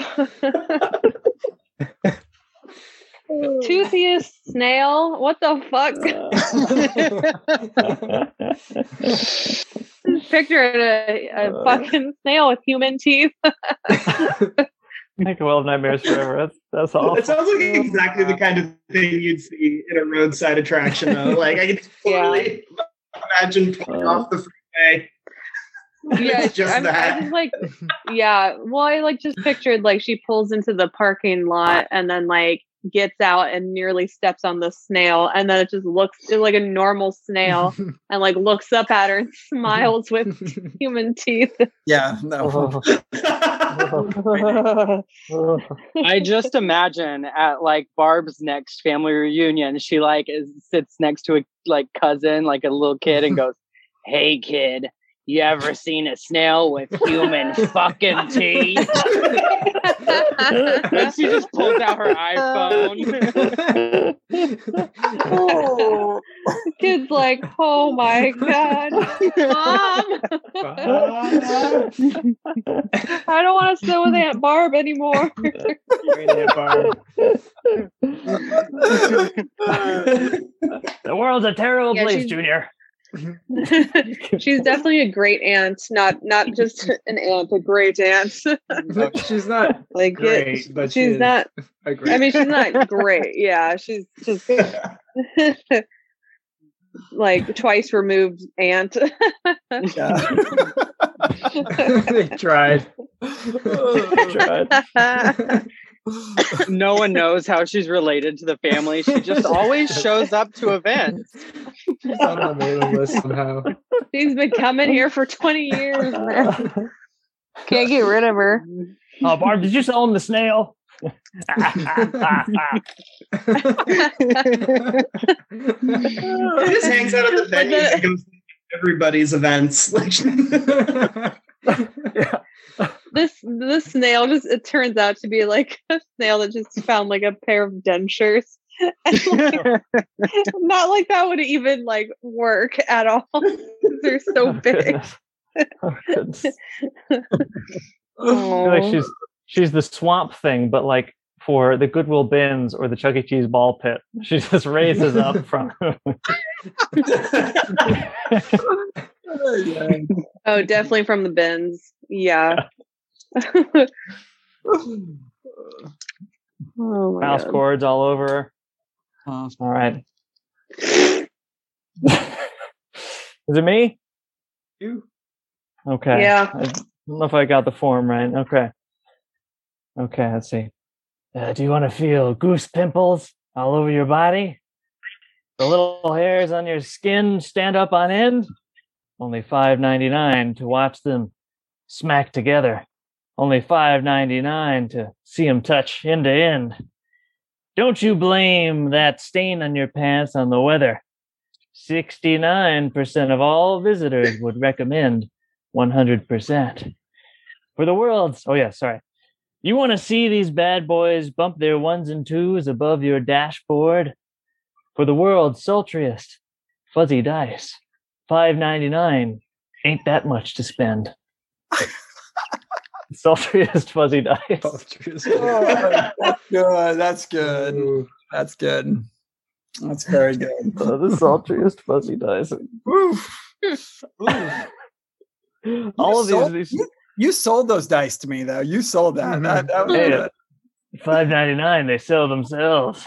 Toothiest snail? What the fuck? Just picture a fucking snail with human teeth. I can well have nightmares forever. That's awful. It sounds like exactly the kind of thing you'd see in a roadside attraction, though. Like, I can totally imagine pulling off the freeway. Yeah, just that. I just, like, yeah. Well, I like just pictured like she pulls into the parking lot and then like gets out and nearly steps on the snail, and then it just looks like a normal snail and like looks up at her and smiles with human teeth. Yeah. No. I just imagine at like Barb's next family reunion, she like sits next to a like cousin, like a little kid, and goes, "Hey kid, you ever seen a snail with human fucking teeth?" And she just pulls out her iPhone. Oh. The kid's like, "Oh my god, Mom! I don't want to sit with Aunt Barb anymore." Aunt Barb. The world's a terrible place, Junior. She's definitely a great aunt, not just an aunt, a great aunt. She's not like great, but she's not. I mean, she's not great. Yeah, she's just like twice removed aunt. Yeah. They tried. No one knows how she's related to the family. She just always shows up to events. She's on the mailing list somehow. She's been coming here for 20 years, man. Can't get rid of her. Oh, Barb, did you sell him the snail? She just hangs out at the venues and goes to everybody's events. Yeah. This snail just, it turns out to be like a snail that just found like a pair of dentures. And like, not like that would even like work at all. They're so big. Oh, goodness. Like she's the swamp thing, but like for the Goodwill bins or the Chuck E. Cheese ball pit, she just raises up from. Oh, definitely from the bins. Yeah. Oh, mouse God. Cords all over. Oh, all right. Is it me? You. Okay. Yeah. I don't know if I got the form right. Okay. Okay, let's see. Do you want to feel goose pimples all over your body? The little hairs on your skin stand up on end? Only $5.99 to watch them smack together. Only $5.99 to see them touch end to end. Don't you blame that stain on your pants on the weather. 69% of all visitors would recommend 100%. For the world's... Oh, yeah, sorry. You want to see these bad boys bump their ones and twos above your dashboard? For the world's sultriest fuzzy dice. $5.99 ain't that much to spend. Sultriest fuzzy dice. Oh, that's good. That's good. Ooh. That's good. That's very good. Oh, the sultriest fuzzy dice. Oof. All of these. You sold those dice to me, though. You sold that. That was good. $5.99. They sell themselves.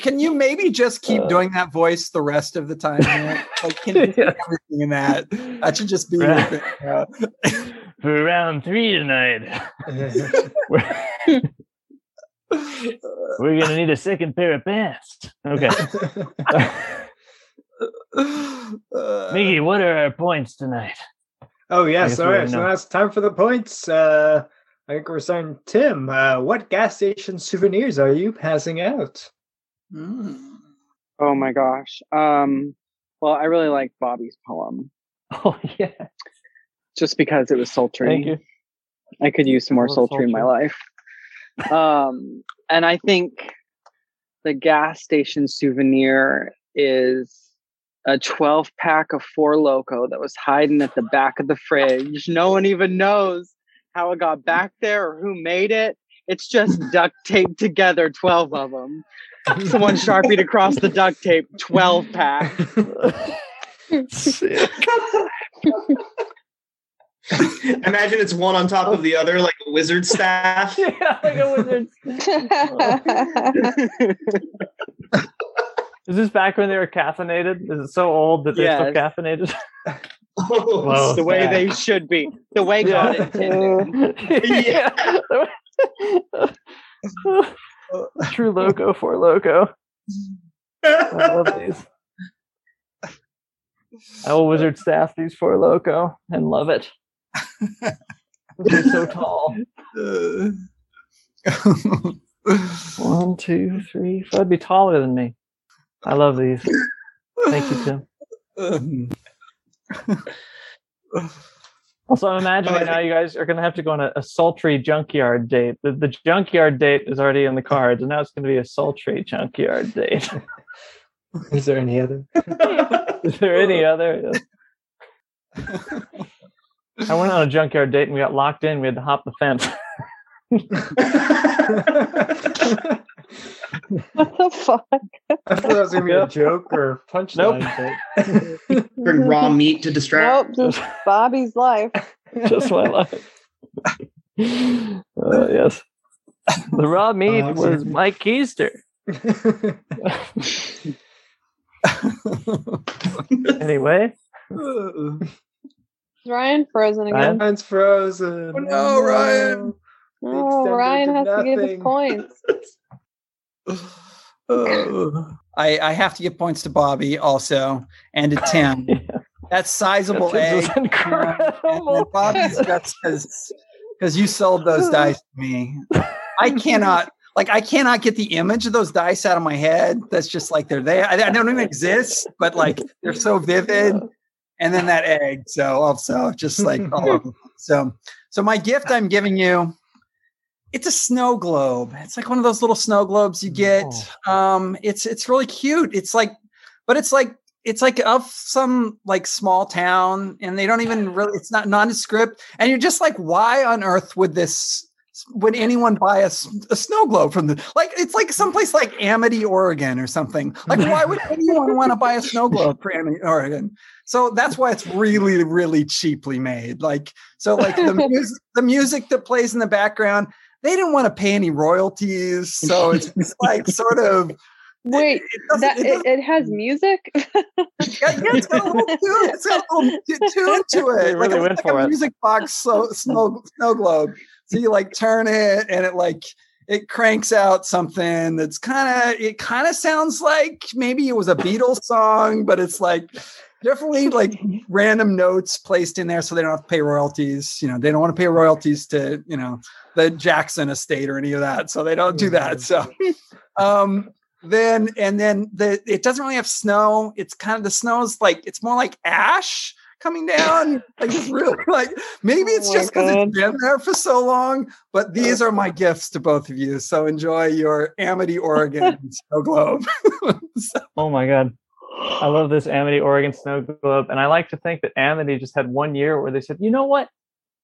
Can you maybe just keep doing that voice the rest of the time? Like, can you do everything in that? That should just be for round three tonight. We're gonna need a second pair of pants. Okay. Mickey, what are our points tonight? Oh yes, all right. So now it's time for the points. I think we're starting. Tim, what gas station souvenirs are you passing out? Oh my gosh. Well, I really like Bobby's poem. Oh yeah. Just because it was sultry. Thank you. I could use some more sultry in my life. And I think the gas station souvenir is a 12-pack of Four Loko that was hiding at the back of the fridge. No one even knows how it got back there or who made it. It's just duct taped together, 12 of them. Someone sharpied across the duct tape, 12-pack. Imagine it's one on top of the other, like a wizard staff. Yeah, like a wizard staff. Is this back when they were caffeinated? Is it so old that they're still caffeinated? Oh, well, the way they should be. The way God intended. True Loco for Loco. I love these. I will wizard staff these Four Loko and love it. They're so tall. 1, 2, 3, 4. That'd be taller than me. I love these. Thank you, Tim. Also, I imagine right now you guys are going to have to go on a sultry junkyard date. The junkyard date is already in the cards, and now it's going to be a sultry junkyard date. Is there any other? Is there any other? I went on a junkyard date and we got locked in. We had to hop the fence. What the fuck? I thought that was going to be a joke or punchline. Nope. Raw meat to distract. Nope, just Bobby's life. Just my life. Yes. The raw meat was Mike Keister. Anyway. Is Ryan frozen again? Ryan's frozen. Oh, no, Ryan. Oh, Ryan has to give his points. I have to give points to Bobby also and to Tim. Yeah. That's sizable. That A. Incredible. Bobby's guts, because you sold those dice to me. I cannot get the image of those dice out of my head. That's just like they're there. I don't even exist, but like they're so vivid. And then that egg. So also just like all of them. So my gift I'm giving you. It's a snow globe. It's like one of those little snow globes you get. It's really cute. It's like But it's like of some like small town, and they don't even really, it's not nondescript. And you're just like, why on earth would anyone buy a snow globe from the, like, it's like someplace like Amity, Oregon or something. Like, why would anyone want to buy a snow globe for Amity, Oregon? So that's why it's really, really cheaply made. Like, so like the music that plays in the background, they didn't want to pay any royalties. So it's just like sort of, wait, it has music? Yeah, it's got a little tune. It's got a little tune to it. Really like a music box snow globe. So you like turn it and it cranks out something that's kind of sounds like maybe it was a Beatles song, but it's like definitely like random notes placed in there so they don't have to pay royalties. You know, they don't want to pay royalties to, you know, the Jackson estate or any of that. So they don't do that. So it doesn't really have snow. It's kind of, the snow's like, it's more like ash coming down. Like it's really like, maybe it's just because it's been there for so long, but these are my gifts to both of you. So enjoy your Amity, Oregon snow globe. Oh my God. I love this Amity, Oregon snow globe. And I like to think that Amity just had one year where they said, you know what?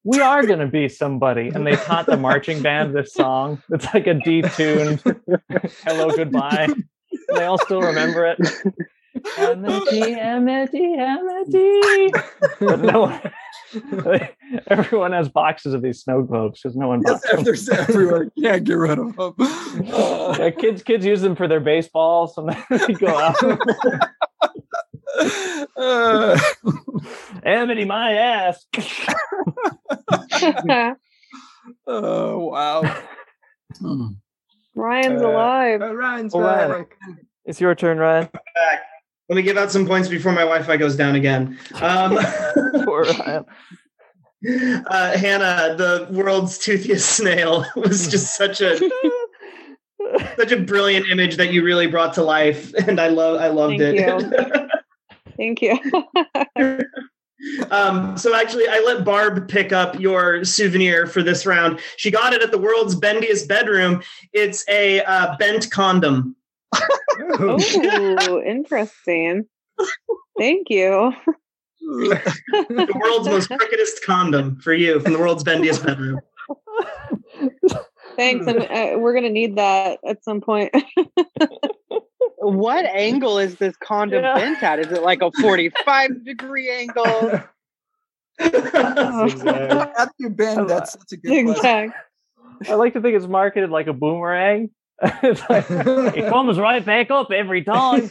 We are going to be somebody. And they taught the marching band this song. It's like a detuned Hello Goodbye. They all still remember it. Amity, Amity, Amity. But everyone has boxes of these snow globes because no one buys them. Yes, everyone can't get rid of them. Yeah, kids use them for their baseball. So they go out. Amity, my ass. Oh wow. Ryan's alive. Ryan's back. Ryan. It's your turn, Ryan. Let me give out some points before my Wi-Fi goes down again. Poor Ryan. Hannah, the world's toothiest snail, was just such a brilliant image that you really brought to life, and I loved it. Thank you. So actually, I let Barb pick up your souvenir for this round. She got it at the world's bendiest bedroom. It's a bent condom. Oh, interesting. Thank you. The world's most crookedest condom for you from the world's bendiest bedroom. Thanks, and we're going to need that at some point. What angle is this condom bent at? Is it like a 45-degree angle? After you bend, that's a good question. I like to think it's marketed like a boomerang. It's like, it comes right back up every time.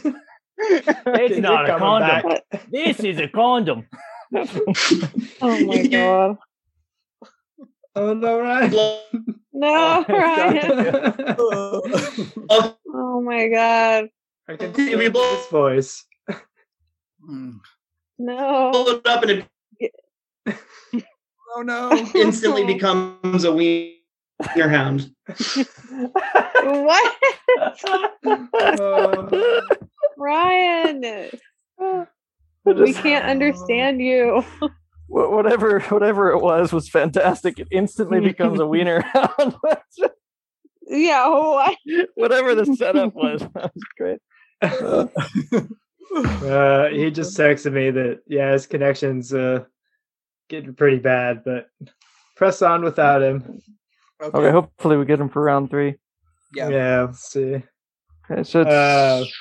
It's not a condom. Back. This is a condom. Oh, my God. Oh, no, Ryan. No, Ryan. Oh, my God. I can see this voice. No. Pull it up and it... Oh, no. Instantly becomes a wiener hound. What? Ryan. We can't understand you. Whatever it was fantastic. It instantly becomes a wiener hound. Yeah. Whatever the setup was, that was great. He just texted me that, yeah, his connection's getting pretty bad, but press on without him. Okay, hopefully we get him for round 3. Yeah. Yeah, let's see. Okay, so it's...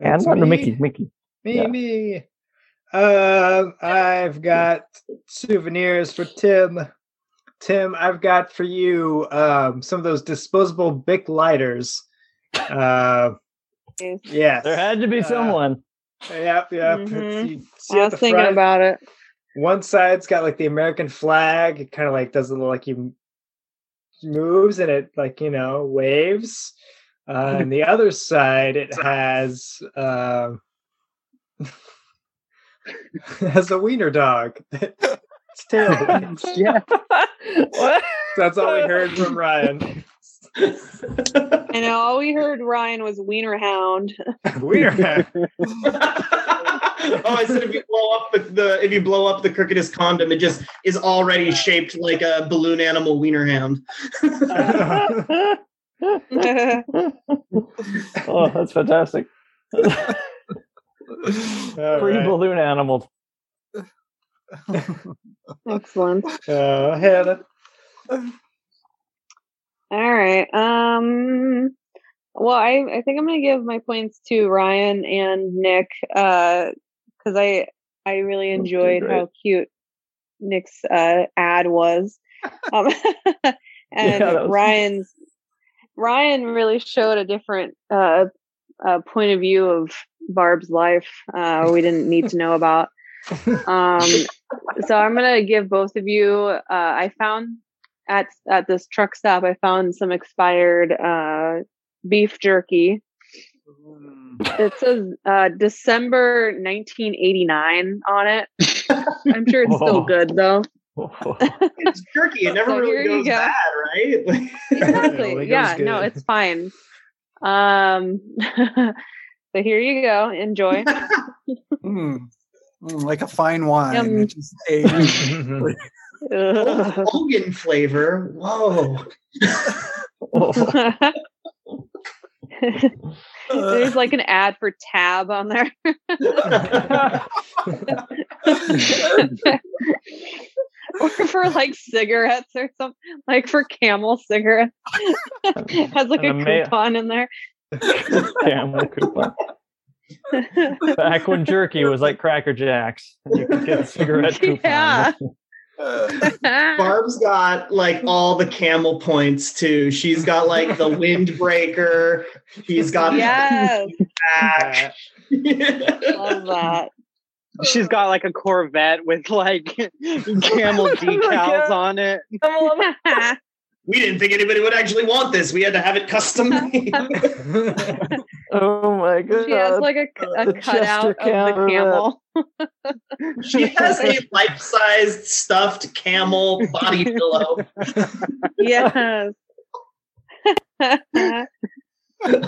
and Mickey. Me. I've got souvenirs for Tim. Tim, I've got for you some of those disposable Bic lighters. Yes. There had to be someone. Yep. Mm-hmm. I was thinking about it. One side's got like the American flag. It kind of like does a little like you moves and it like, you know, waves. And the other side, it has... as a wiener dog. It's tail. Yeah. What? That's all we heard from Ryan. And all we heard Ryan was wiener hound. Wiener hound. I said if you blow up the crookedest condom, it just is already shaped like a balloon animal wiener hound. Oh, that's fantastic. Free balloon animal. Excellent. Go ahead. All right. Well, I think I'm going to give my points to Ryan and Nick because I really enjoyed how cute Nick's ad was. And yeah, Ryan really showed a different point of view of Barb's life we didn't need to know about. So I'm going to give both of you, I found at this truck stop, I found some expired beef jerky. It says December 1989 on it. I'm sure it's still good though. It's jerky. It never really goes bad, right? Exactly. Yeah, no, it's fine. So here you go. Enjoy. Like a fine wine. Which is Hogan flavor. Whoa. There's like an ad for Tab on there. Or for like cigarettes or something, like for Camel cigarettes. Has like a coupon in there. Camel coupon. Back when jerky was like Cracker Jacks, you could get a cigarette coupon. Yeah. Barb's got like all the Camel points too. She's got like the windbreaker. She's got the back. Love that. She's got like a Corvette with like Camel decals on it. We didn't think anybody would actually want this. We had to have it custom made. Oh my god! She has like a cutout of the camel. She has a life-sized stuffed camel body pillow. Yes.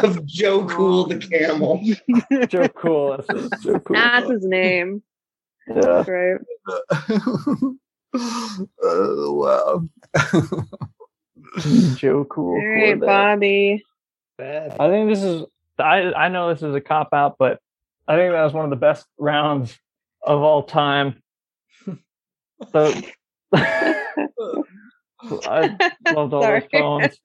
Of Joe Cool the camel. Joe Cool. That's Joe Cool. That's his name. Yeah. That's right. Wow. Joe Cool. All right, Bobby. I think this is. I know this is a cop out, but I think that was one of the best rounds of all time. So I loved all those poems.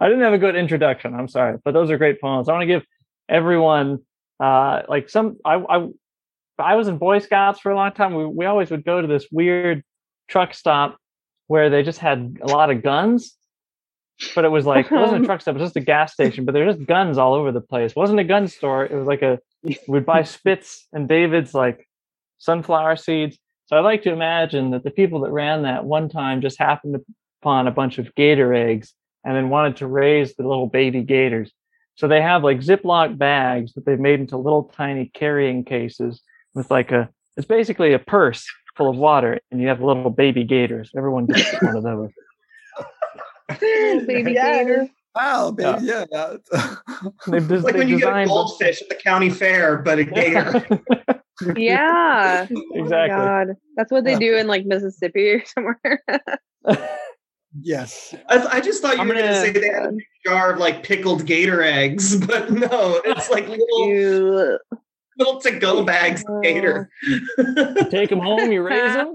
I didn't have a good introduction. I'm sorry, but those are great poems. I want to give everyone like some. I was in Boy Scouts for a long time. We always would go to this weird truck stop where they just had a lot of guns. But it was like, it wasn't a truck stop, it was just a gas station, but there were just guns all over the place. It wasn't a gun store. It was like we'd buy Spitz and David's like sunflower seeds. So I like to imagine that the people that ran that one time just happened upon a bunch of gator eggs and then wanted to raise the little baby gators. So they have like Ziploc bags that they've made into little tiny carrying cases with like it's basically a purse full of water and you have little baby gators. Everyone gets one of those. Baby gator. Wow, baby, yeah. It's like when you get a goldfish at the county fair, but a gator. Yeah. Exactly. Oh my God. That's what they do in like Mississippi or somewhere. Yes. I just thought you were going to say they had a jar of like pickled gator eggs, but no, it's like little to-go bags of gator. You take them home, you raise them.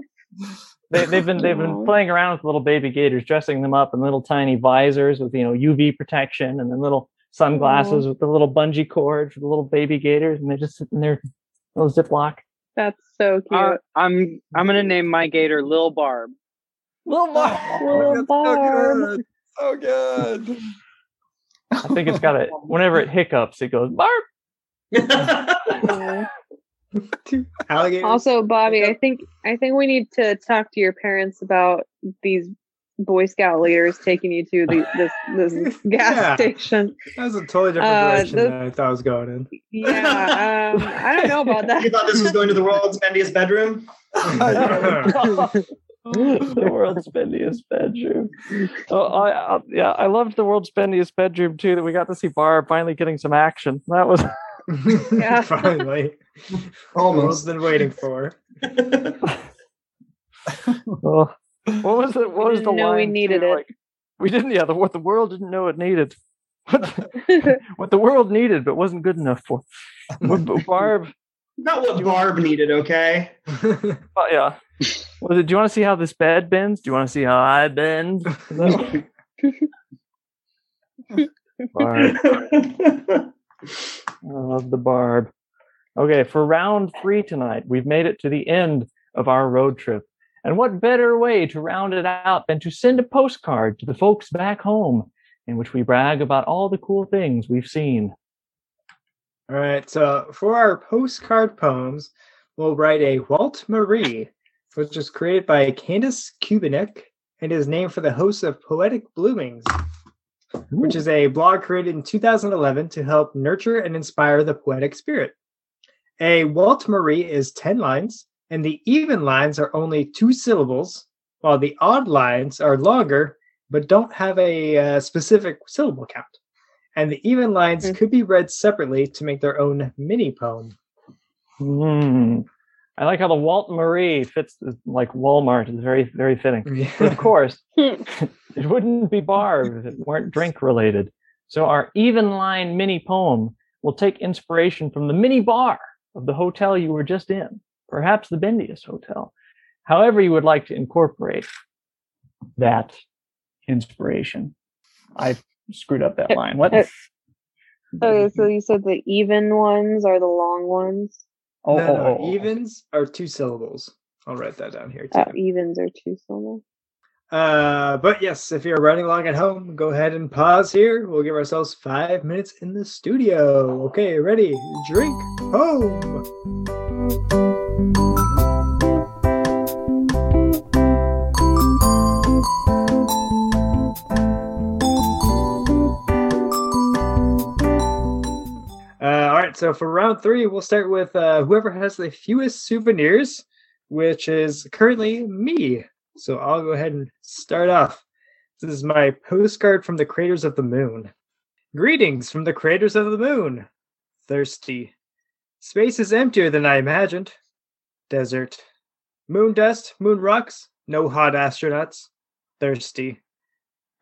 They've been playing around with little baby gators, dressing them up in little tiny visors with UV protection, and then little sunglasses with the little bungee cord for the little baby gators, and they just sit in their little Ziploc. That's so cute. I'm gonna name my gator Lil Barb. Lil Barb. So good. I think it's got whenever it hiccups, it goes Barb. Alligators. Also, Bobby, I think we need to talk to your parents about these Boy Scout leaders taking you to this gas station. That was a totally different direction than I thought I was going in. Yeah, I don't know about that. You thought this was going to the world's bendiest bedroom? The world's bendiest bedroom. Oh, I loved the world's bendiest bedroom too. That we got to see Barb finally getting some action. That was. Yeah. Finally. Almost been waiting for. Oh, what was it? What was the line? We needed it. Like, we didn't. Yeah, the world didn't know it needed. what the world needed but wasn't good enough for. Barb. Not what Barb needed, okay? Oh, yeah. Was it, do you want to see how this bed bends? Do you want to see how I bend? Barb. I love the Barb. Okay, for round three tonight, we've made it to the end of our road trip. And what better way to round it out than to send a postcard to the folks back home in which we brag about all the cool things we've seen. All right, so for our postcard poems, we'll write a Walt Marie, which was created by Candace Kubinek and is named for the host of Poetic Bloomings, which is a blog created in 2011 to help nurture and inspire the poetic spirit. A Walt Marie is 10 lines, and the even lines are only 2 syllables, while the odd lines are longer but don't have a specific syllable count. And the even lines could be read separately to make their own mini poem. Mm. I like how the Walt Marie fits like Walmart. It's very, very fitting. Yeah. But of course, it wouldn't be Barb if it weren't drink related. So our even line mini poem will take inspiration from the mini bar of the hotel you were just in, perhaps the Bendiest Hotel. However you would like to incorporate that inspiration. I screwed up that line. What? Okay, so you said the even ones are the long ones? Oh, no. Evens are 2 syllables. I'll write that down here too. Evens are 2 syllables. But yes, if you're writing along at home, go ahead and pause here. We'll give ourselves 5 minutes in the studio. Okay, ready? Drink home. So for round 3, we'll start with whoever has the fewest souvenirs, which is currently me. So I'll go ahead and start off. This is my postcard from the Creators of the Moon. Greetings from the Creators of the Moon. Thirsty. Space is emptier than I imagined. Desert. Moon dust, moon rocks, no hot astronauts. Thirsty.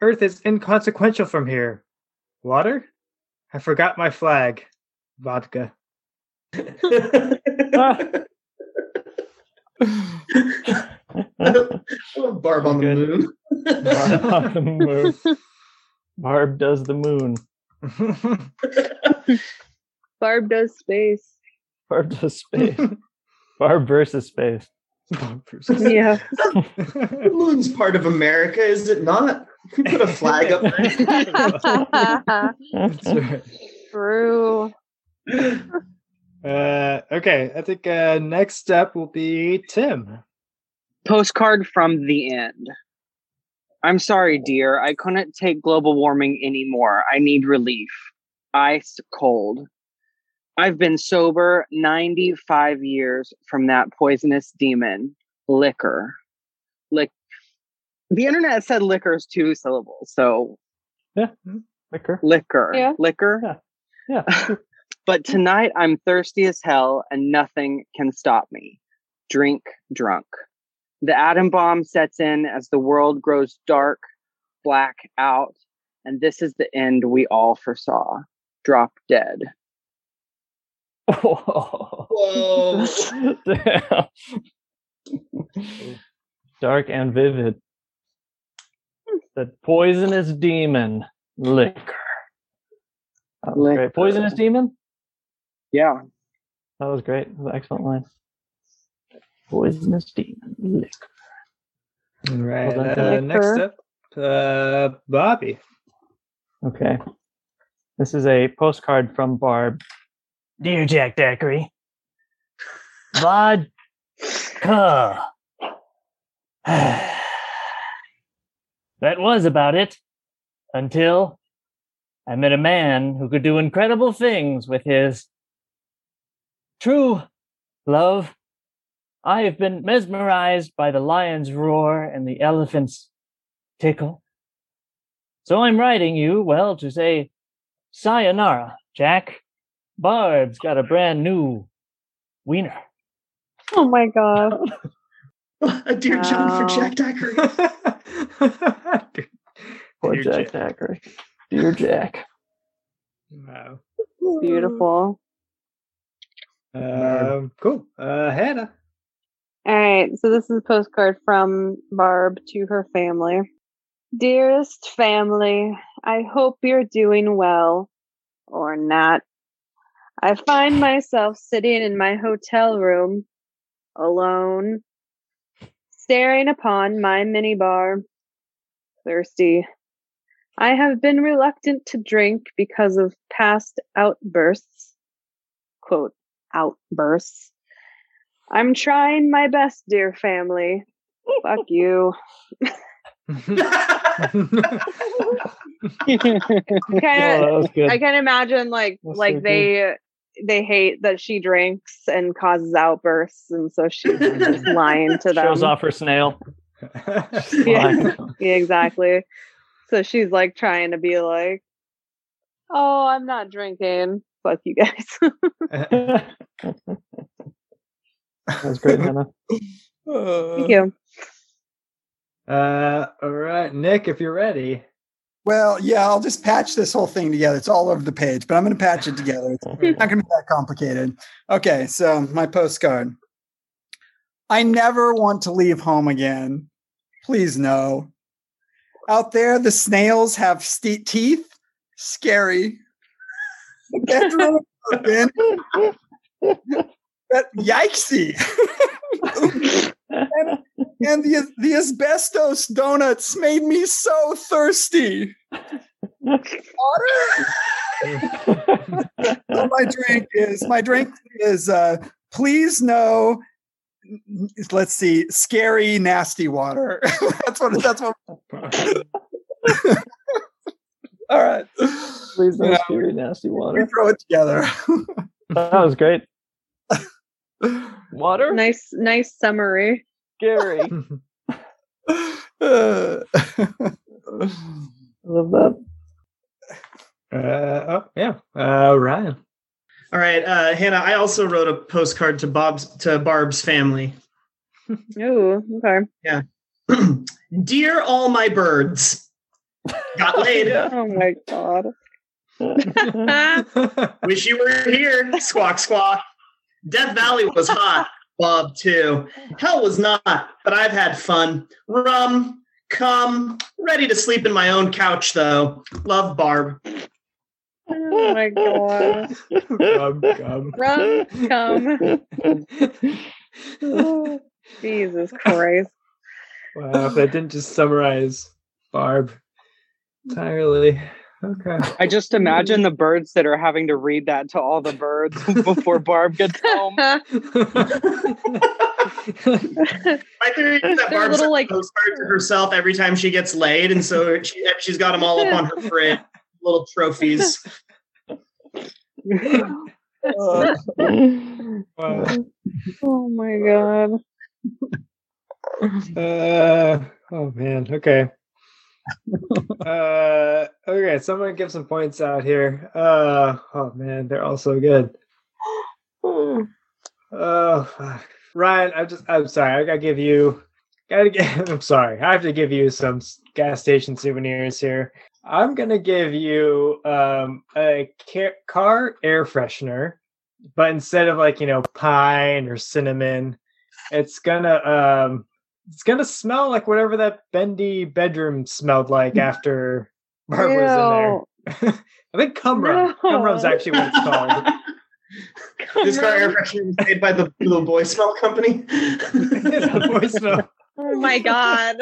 Earth is inconsequential from here. Water? I forgot my flag. Vodka. Barb on the moon. Barb on the moon. Barb does the moon. Barb does space. Barb does space. Barb versus space. Barb versus yeah. The moon's part of America, is it not? You put a flag up there. That's right. True. Okay, I think next up will be Tim. Postcard from the end. I'm sorry, dear. I couldn't take global warming anymore. I need relief. Ice cold. I've been sober 95 years from that poisonous demon, liquor. The internet said liquor is 2 syllables, so yeah, liquor, liquor, yeah. Liquor. Yeah. Yeah. But tonight I'm thirsty as hell and nothing can stop me. Drink drunk. The atom bomb sets in as the world grows dark, black out, and this is the end we all foresaw. Drop dead. Oh. Whoa. Damn. Dark and vivid. The poisonous demon, liquor. That was great. Poisonous demon? Yeah. That was great. That was an excellent line. Poisonous demon. Liquor. All right. Well, next up, Bobby. Okay. This is a postcard from Barb. Dear Jack Daiquiri. Vodka. That was about it. Until I met a man who could do incredible things with his true love. I have been mesmerized by the lion's roar and the elephant's tickle. So I'm writing you, well, to say sayonara, Jack. Barb's got a brand new wiener. Oh, my God. A dear John for Jack Daiquiri. Poor Jack Daiquiri. Dear Jack. Wow. Beautiful. Cool. Hannah. All right. So this is a postcard from Barb to her family. Dearest family, I hope you're doing well. Or not. I find myself sitting in my hotel room, alone, staring upon my minibar, thirsty. I have been reluctant to drink because of past outbursts. Quote, outbursts. I'm trying my best, dear family. Fuck you. I can imagine like they hate that she drinks and causes outbursts, and so she's just lying to them. Shows off her snail. Yeah, exactly. So she's like trying to be like, "Oh, I'm not drinking. Fuck you guys." That's great, Hannah. Thank you. All right, Nick, if you're ready. Well, yeah, I'll just patch this whole thing together. It's all over the page, but I'm going to patch it together. It's not going to be that complicated. Okay, so my postcard. I never want to leave home again. Please no. Out there, the snails have teeth. Scary. Yikesy. And the asbestos donuts made me so thirsty. Water? So my drink is please no, let's see, scary nasty water. that's what All right. Please no scary nasty water. We throw it together. That was great. Water? Nice summary. Scary. I love that. Ryan. All right, Hannah. I also wrote a postcard to Barb's family. Oh, okay. Yeah. Dear all my birds, got laid. Oh my god. Wish you were here. Squawk squawk. Death Valley was hot. Bob too. Hell was not, but I've had fun. Rum, cum, ready to sleep in my own couch though. Love, Barb. Oh my god. Rum, cum. Oh, Jesus Christ. Wow, if I didn't just summarize Barb entirely. Okay. I just imagine the birds that are having to read that to all the birds before Barb gets home. My theory is that Barb sends postcards to herself every time she gets laid, and so she's got them all up on her fridge, little trophies. Oh my god. Oh man. Okay. Okay, someone give some points out here. Oh man, they're all so good. Oh, Ryan, I'm sorry. I'm sorry. I have to give you some gas station souvenirs here. I'm gonna give you a car air freshener, but instead of pine or cinnamon, it's gonna It's going to smell like whatever that bendy bedroom smelled like after Barb was in there. I think Cumrum. No. Cumrum's actually what it's called. This car air freshener was made by the Boy Smell Company. The Boy Smell. Oh my god.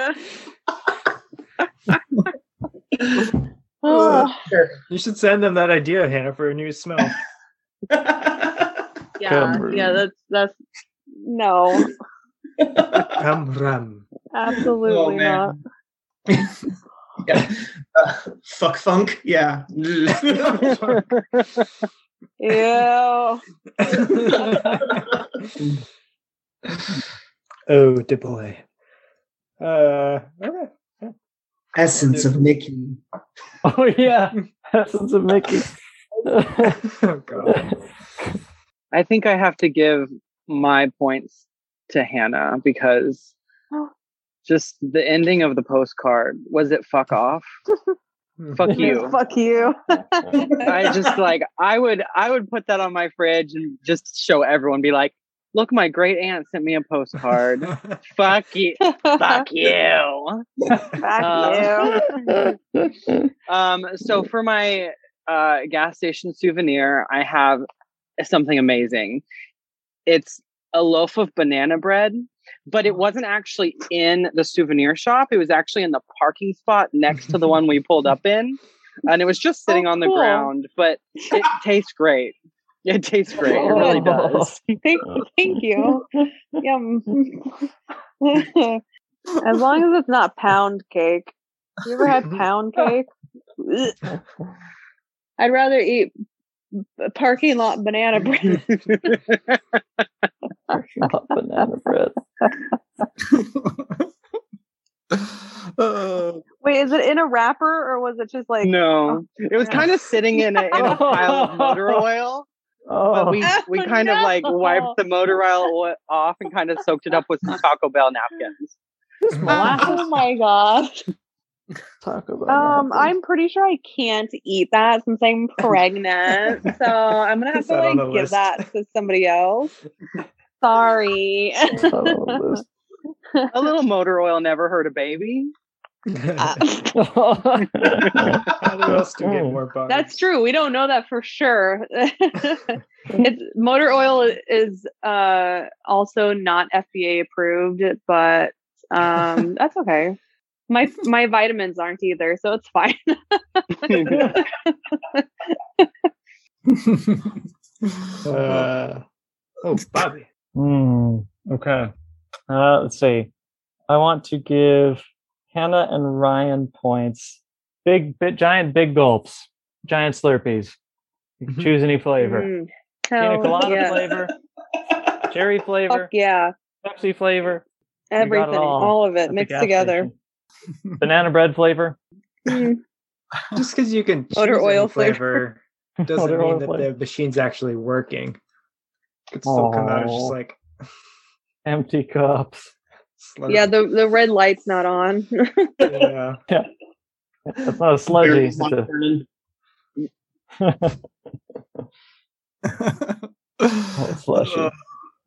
You should send them that idea, Hannah, for a new smell. Yeah, that's no. Absolutely not. Yeah. Fuck funk. Yeah. Ew. Oh, the boy. Okay. Essence of Mickey. Oh yeah, essence of Mickey. Oh god. I think I have to give my points to Hannah, because just the ending of the postcard was it fuck off? fuck you. Fuck you. I just like, I would put that on my fridge and just show everyone, be like, look, my great aunt sent me a postcard. Fuck you. Fuck you. Fuck you. So for my gas station souvenir, I have something amazing. It's a loaf of banana bread, but it wasn't actually in the souvenir shop. It was actually in the parking spot next to the one we pulled up in. And it was just sitting on the ground, but it tastes great. It tastes great. It really does. Thank you. Yum. As long as it's not pound cake. You ever had pound cake? I'd rather eat parking lot banana bread. Parking lot banana bread. Wait, is it in a wrapper or was it just like? No, it was kind of sitting in a pile of motor oil. Oh. But we kind of like wiped the motor oil off and kind of soaked it up with some Taco Bell napkins. Oh my gosh. Taco Bell napkins. I'm pretty sure I can't eat that since I'm pregnant. So I'm going to have to like give that to somebody else. Sorry. A little motor oil never hurt a baby. That's true. We don't know that for sure. It's, motor oil is also not FDA approved, but that's okay. My vitamins aren't either, so it's fine. Bobby. Okay. Let's see. I want to give Hannah and Ryan points. Big gulps, giant Slurpees. You can choose any flavor. Pina colada flavor, cherry flavor, Pepsi flavor. Everything, all of it mixed together. Banana bread flavor. Just because you can choose motor oil flavor doesn't mean that the machine's actually working. It still comes out just like empty cups. Yeah, the red light's not on. Yeah. That's not a sludgy. Slushy.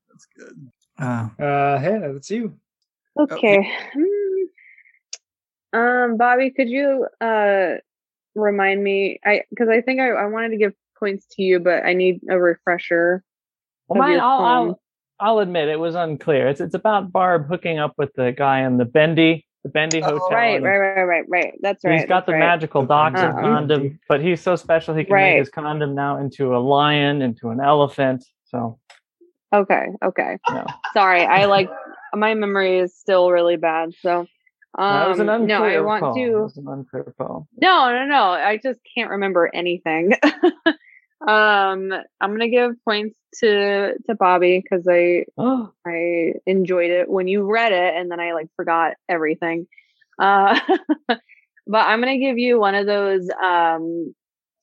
That's good. Hannah, that's you. Okay. Bobby, could you remind me? Because I think I wanted to give points to you, but I need a refresher. Mine, I'll admit it was unclear. It's about Barb hooking up with the guy in the Bendy Hotel. Right. That's right. He's got the magical dogs and condom, but he's so special he can make his condom now into a lion, into an elephant. So. Okay. Yeah. Sorry, my memory is still really bad. So. That was an unclear poem. No. I just can't remember anything. I'm gonna give points to Bobby because I enjoyed it when you read it and then I like forgot everything. But I'm gonna give you one of those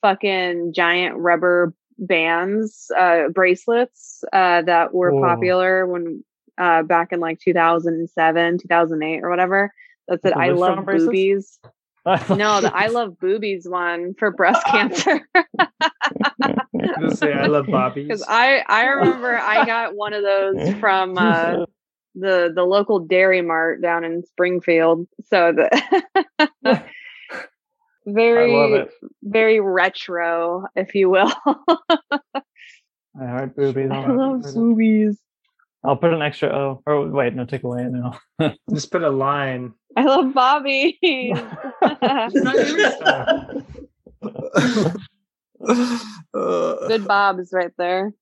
fucking giant rubber bands, bracelets that were popular when back in like 2007, 2008 or whatever. That said, I love boobies. Bracelets? No, the I love boobies one for breast cancer. I love bobbies. Because I remember I got one of those from the local Dairy Mart down in Springfield. So very, very retro, if you will. I heart boobies. I love boobies. I'll put an extra O. Or wait, no, take away it now. Just put a line. I love Bobby. Good Bob's right there.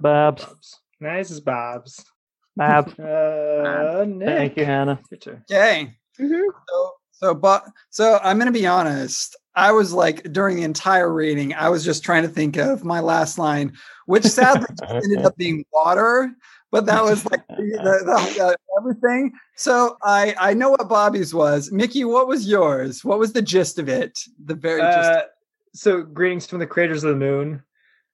Bob's. Nice is Bob's. Bob. Nick. Thank you, Hannah. Yay. Mm-hmm. So I'm going to be honest. I was like, during the entire reading, I was just trying to think of my last line, which sadly ended up being water. But that was like the everything. So I know what Bobby's was. Mickey, what was yours? What was the gist of it? The very gist of it. So greetings from the creators of the moon.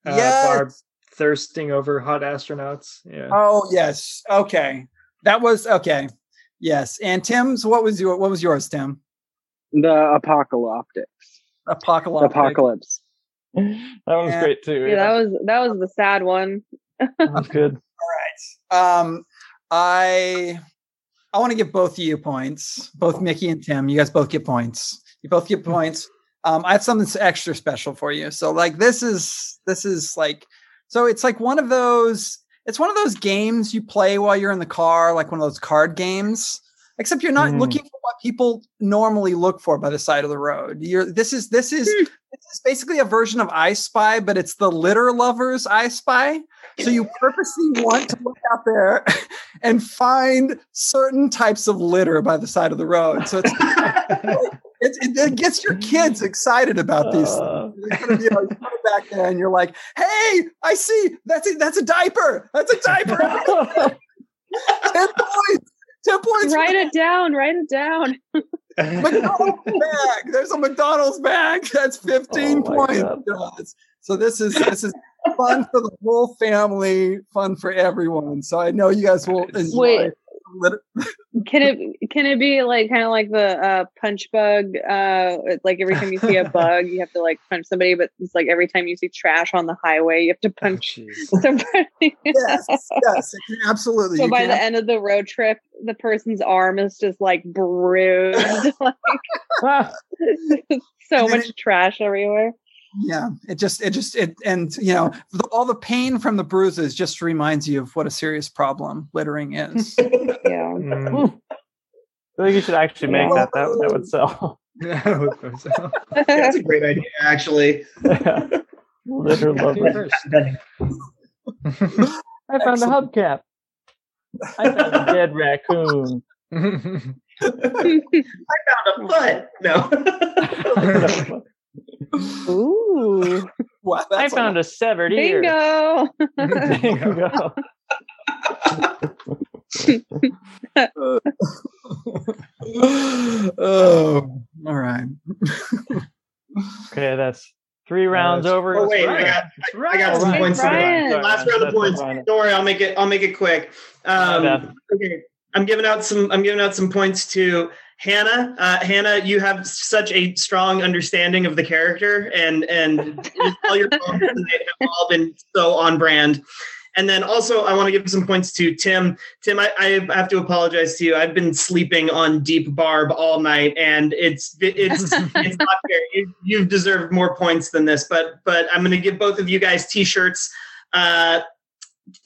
Yes. Barb thirsting over hot astronauts. Yeah. Oh, yes. Okay. That was okay. Yes. And Tim's, what was yours, Tim? The apocalyptics. Apocalypse. That one's great too. Yeah, that was the sad one. That's good. All right. I want to give both of you points, both Mickey and Tim. You guys both get points. You both get points. I have something extra special for you. So like this is like, so it's like one of those, it's one of those games you play while you're in the car, like one of those card games, except you're not looking for what people normally look for by the side of the road. This is basically a version of I Spy, but it's the litter lovers I Spy. So you purposely want to look out there and find certain types of litter by the side of the road. So it's, it gets your kids excited about these things. You know, you put it back there and you're like, hey, I see. That's a diaper. 10 points. 10 points. Write it down. McDonald's bag. There's a McDonald's bag. That's 15 points. So this is fun for the whole family, fun for everyone. So I know you guys will enjoy. Wait. Can it be like kind of like the punch bug? Like every time you see a bug, you have to like punch somebody. But it's like every time you see trash on the highway, you have to punch somebody. Yes, absolutely. So by the end of the road trip, the person's arm is just like bruised. Like so much trash everywhere. Yeah, it just, and you know, all the pain from the bruises just reminds you of what a serious problem littering is. Yeah, I think you should actually make that would sell. Yeah, that's a great idea, actually. Yeah. Litter lovers. I found a hubcap. I found a dead raccoon. I found a foot. No. Ooh! Wow, I found a severed ear. Bingo! Oh, all right. Okay, that's 3 rounds over. Oh wait, I got some points. Last round of points. Don't worry, I'll make it quick. Okay, I'm giving out some points to Hannah. Hannah, you have such a strong understanding of the character, and all your poems have all been so on brand. And then also, I want to give some points to Tim. Tim, I have to apologize to you. I've been sleeping on Deep Barb all night, and it's it's not fair. You've deserved more points than this, but I'm going to give both of you guys T-shirts.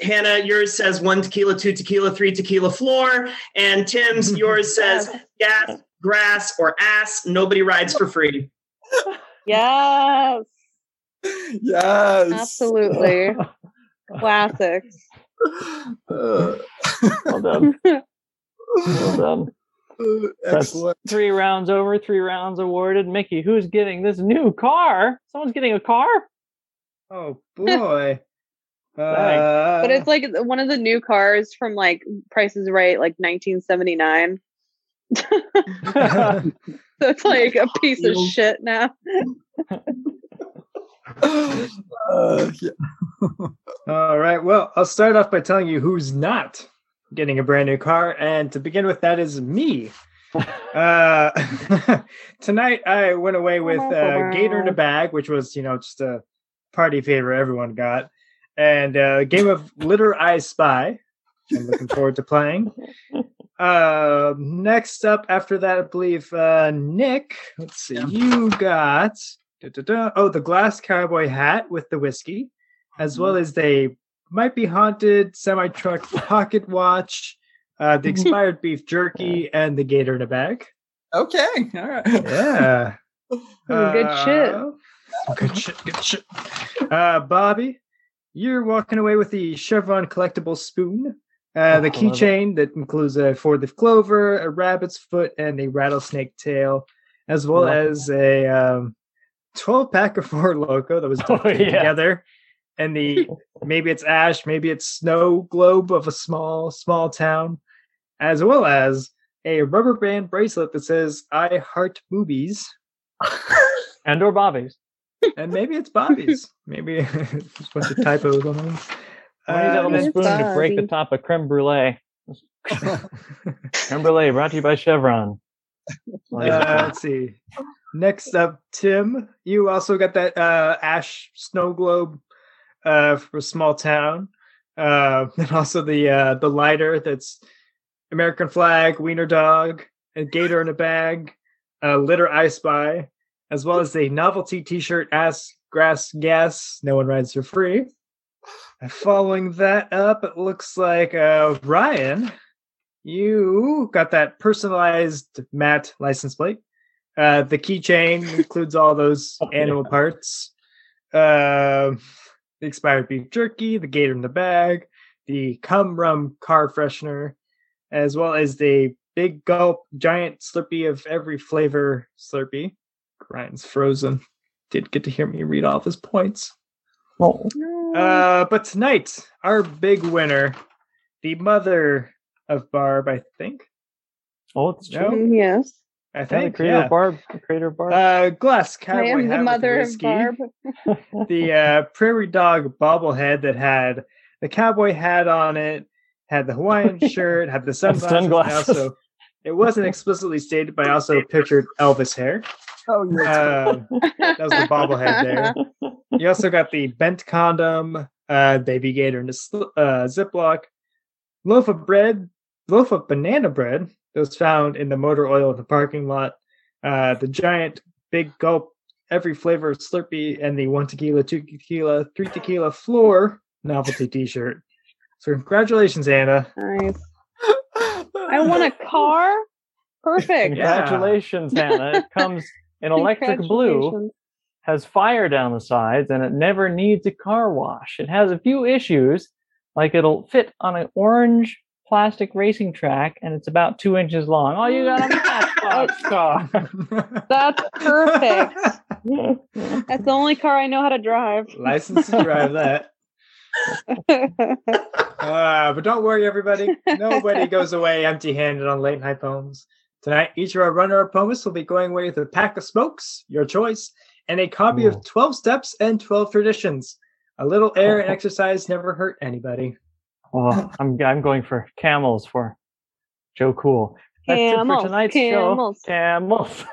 Hannah, yours says 1 tequila, 2 tequila, 3 tequila floor. And Tim's, yours says gas, grass, or ass. Nobody rides for free. Yes. Yes. Absolutely. Classic. Well done. Well done. Excellent. That's 3 rounds over, 3 rounds awarded. Mickey, who's getting this new car? Someone's getting a car? Oh, boy. But it's like one of the new cars from like Price is Right, like 1979. So it's like a piece of shit now. Yeah. All right. Well, I'll start off by telling you who's not getting a brand new car, and to begin with, that is me. Tonight, I went away with Gator in a Bag, which was just a party favor everyone got. And a game of Litter I Spy. I'm looking forward to playing. Next up, after that, I believe, Nick. Let's see. You got the Glass Cowboy Hat with the whiskey, as well as the Might Be Haunted semi-truck pocket watch, the expired beef jerky, and the Gator in a Bag. Okay. All right. Yeah. Good shit. Bobby. You're walking away with the Chevron collectible spoon, the keychain that includes a four-leaf clover, a rabbit's foot, and a rattlesnake tail, as well as a 12-pack of Four Loko that was together, and the maybe it's ash, maybe it's snow globe of a small town, as well as a rubber band bracelet that says "I heart boobies," and or Bobby's. And maybe it's Bobby's. Maybe it's a bunch of typos on them. I need a spoon to break the top of creme brulee. Creme brulee brought to you by Chevron. Let's see. Next up, Tim, you also got that ash snow globe for Small Town, and also the lighter that's American flag, wiener dog, a gator in a bag, litter I spy, as well as the novelty T-shirt ass grass gas. No one rides for free. And following that up, it looks like Ryan, you got that personalized matte license plate. The keychain includes all those animal parts. The expired beef jerky, the gator in the bag, the cum rum car freshener, as well as the big gulp giant Slurpee of every flavor Slurpee. Ryan's frozen. Did get to hear me read all of his points. Oh. But tonight, our big winner, the mother of Barb, I think. Oh, it's true. No? Yes. I think, the creator of Barb. Glass Cowboy. I am the mother of Barb. The prairie dog bobblehead that had the cowboy hat on it, had the Hawaiian shirt, had the sunglasses. Also, it wasn't explicitly stated, but I also pictured Elvis hair. Oh, yeah. That was the bobblehead there. You also got the bent condom, baby gator in a Ziploc, loaf of banana bread that was found in the motor oil in the parking lot, the giant big gulp, every flavor of Slurpee, and the 1 tequila, 2 tequila, 3 tequila floor novelty T-shirt. So congratulations, Anna. Nice. I want a car. Perfect. Congratulations, Hannah. It comes in electric blue, has fire down the sides, and it never needs a car wash. It has a few issues, like it'll fit on an orange plastic racing track, and it's about 2 inches long. Oh, you got a matchbox car. That's perfect. That's the only car I know how to drive. License to drive that. But don't worry, everybody. Nobody goes away empty-handed on Late Night Poems. Tonight, each of our runner-up poemists will be going away with a pack of smokes, your choice, and a copy of 12 Steps and 12 Traditions. A little air and exercise never hurt anybody. Oh, I'm going for camels for Joe Cool. That's it for tonight's show. Camels.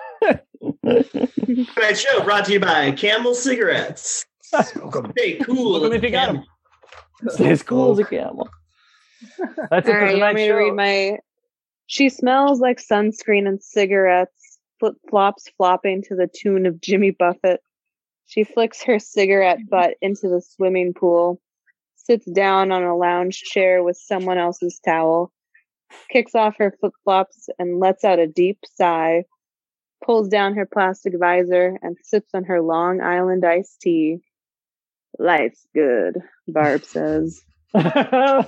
Tonight's show brought to you by Camel Cigarettes. Stay cool. Look if you got them. Stay as cool as a camel. That's it. All right, you want me to read my... She smells like sunscreen and cigarettes, flip-flops flopping to the tune of Jimmy Buffett. She flicks her cigarette butt into the swimming pool, sits down on a lounge chair with someone else's towel, kicks off her flip-flops and lets out a deep sigh, pulls down her plastic visor and sips on her Long Island iced tea. Life's good, Barb says. Wow.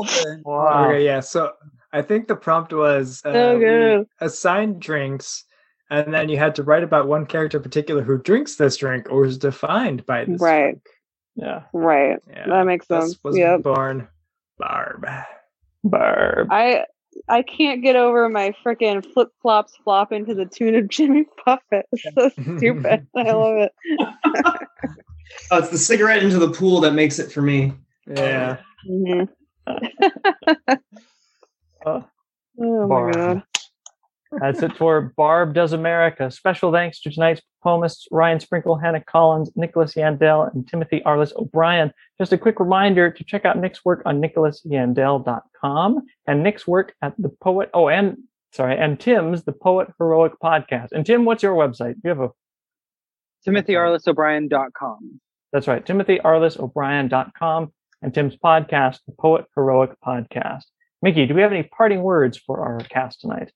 Okay, yeah, so I think the prompt was assigned drinks, and then you had to write about one character in particular who drinks this drink or is defined by this drink. Yeah. Right. Yeah. That makes sense. This was born Barb. I can't get over my freaking flip flops flopping to the tune of Jimmy Buffett. It's so stupid. I love it. Oh, it's the cigarette into the pool that makes it for me. Yeah. Mm-hmm. Oh my God. That's it for Barb Does America. Special thanks to tonight's poemists, Ryan Sprinkle, Hannah Collins, Nicholas Yandel, and Timothy Arliss O'Brien. Just a quick reminder to check out Nick's work on nicholasyandel.com and Nick's work at The Poet... Oh, and Tim's The Poet Heroic Podcast. And Tim, what's your website? You have a... TimothyArlissO'Brien.com. That's right, TimothyArlissO'Brien.com and Tim's podcast, The Poet Heroic Podcast. Mickey, do we have any parting words for our cast tonight?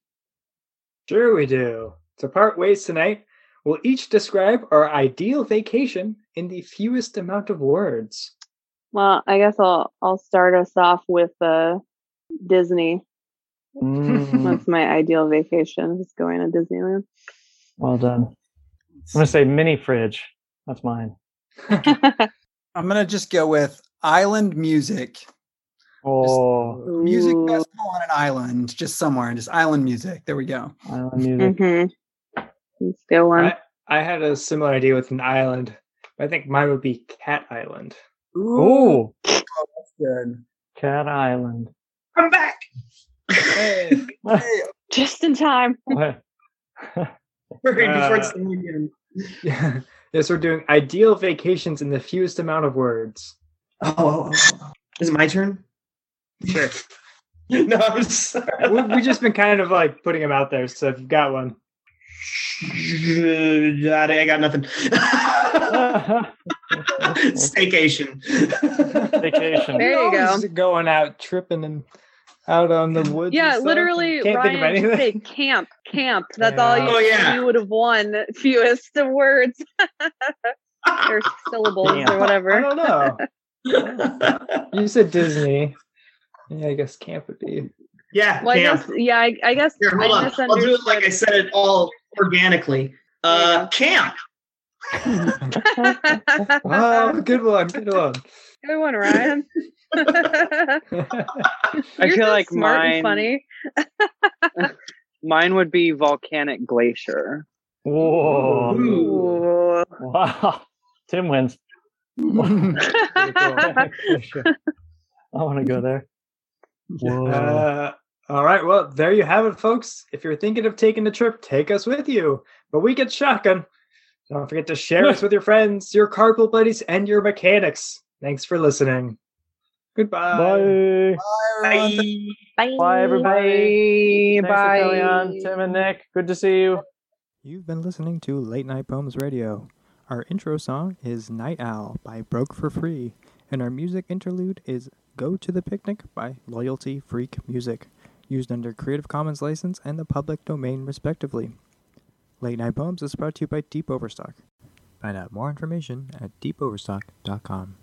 Sure we do. To part ways tonight, we'll each describe our ideal vacation in the fewest amount of words. Well, I guess I'll start us off with Disney. That's my ideal vacation, is going to Disneyland. Well done. I'm going to say mini fridge. That's mine. I'm going to just go with island music. Oh, music festival on an island, just somewhere, just island music. There we go. Island music. Mm-hmm. Let's go on. I had a similar idea with an island. I think mine would be Cat Island. Ooh. Oh, that's good. Cat Island. I'm back. Just in time. Before it's the medium. Yeah. Yes, we're doing ideal vacations in the fewest amount of words. Oh. Is it my turn? Sure. No, I'm sorry. We've just been kind of like putting them out there, so if you've got one. I got nothing. Staycation. Staycation. There you go. Going out, tripping and out on the woods. Yeah, literally, Ryan should say camp. Camp. That's all you would have won. Fewest of words. Or syllables or whatever. I don't know. You said Disney. Yeah, I guess camp would be. Yeah, well, camp. I guess. Here, hold on. I'll do it like I said it all organically. Camp. Wow, good one. Good one, Ryan. I feel like mine. Funny. Mine would be volcanic glacier. Whoa! Ooh. Wow! Tim wins. Sure. I want to go there. All right, well, there you have it, folks. If you're thinking of taking a trip, take us with you. But we get shotgun. Don't forget to share us with your friends, your carpool buddies, and your mechanics. Thanks for listening. Goodbye. Bye. Bye. Bye, everybody. Bye. Thanks for coming on, Tim and Nick. Good to see you. You've been listening to Late Night Poems Radio. Our intro song is Night Owl by Broke for Free, and our music interlude is Go to the Picnic by Loyalty Freak Music, used under Creative Commons license and the public domain respectively. Late Night Poems is brought to you by Deep Overstock. Find out more information at deepoverstock.com.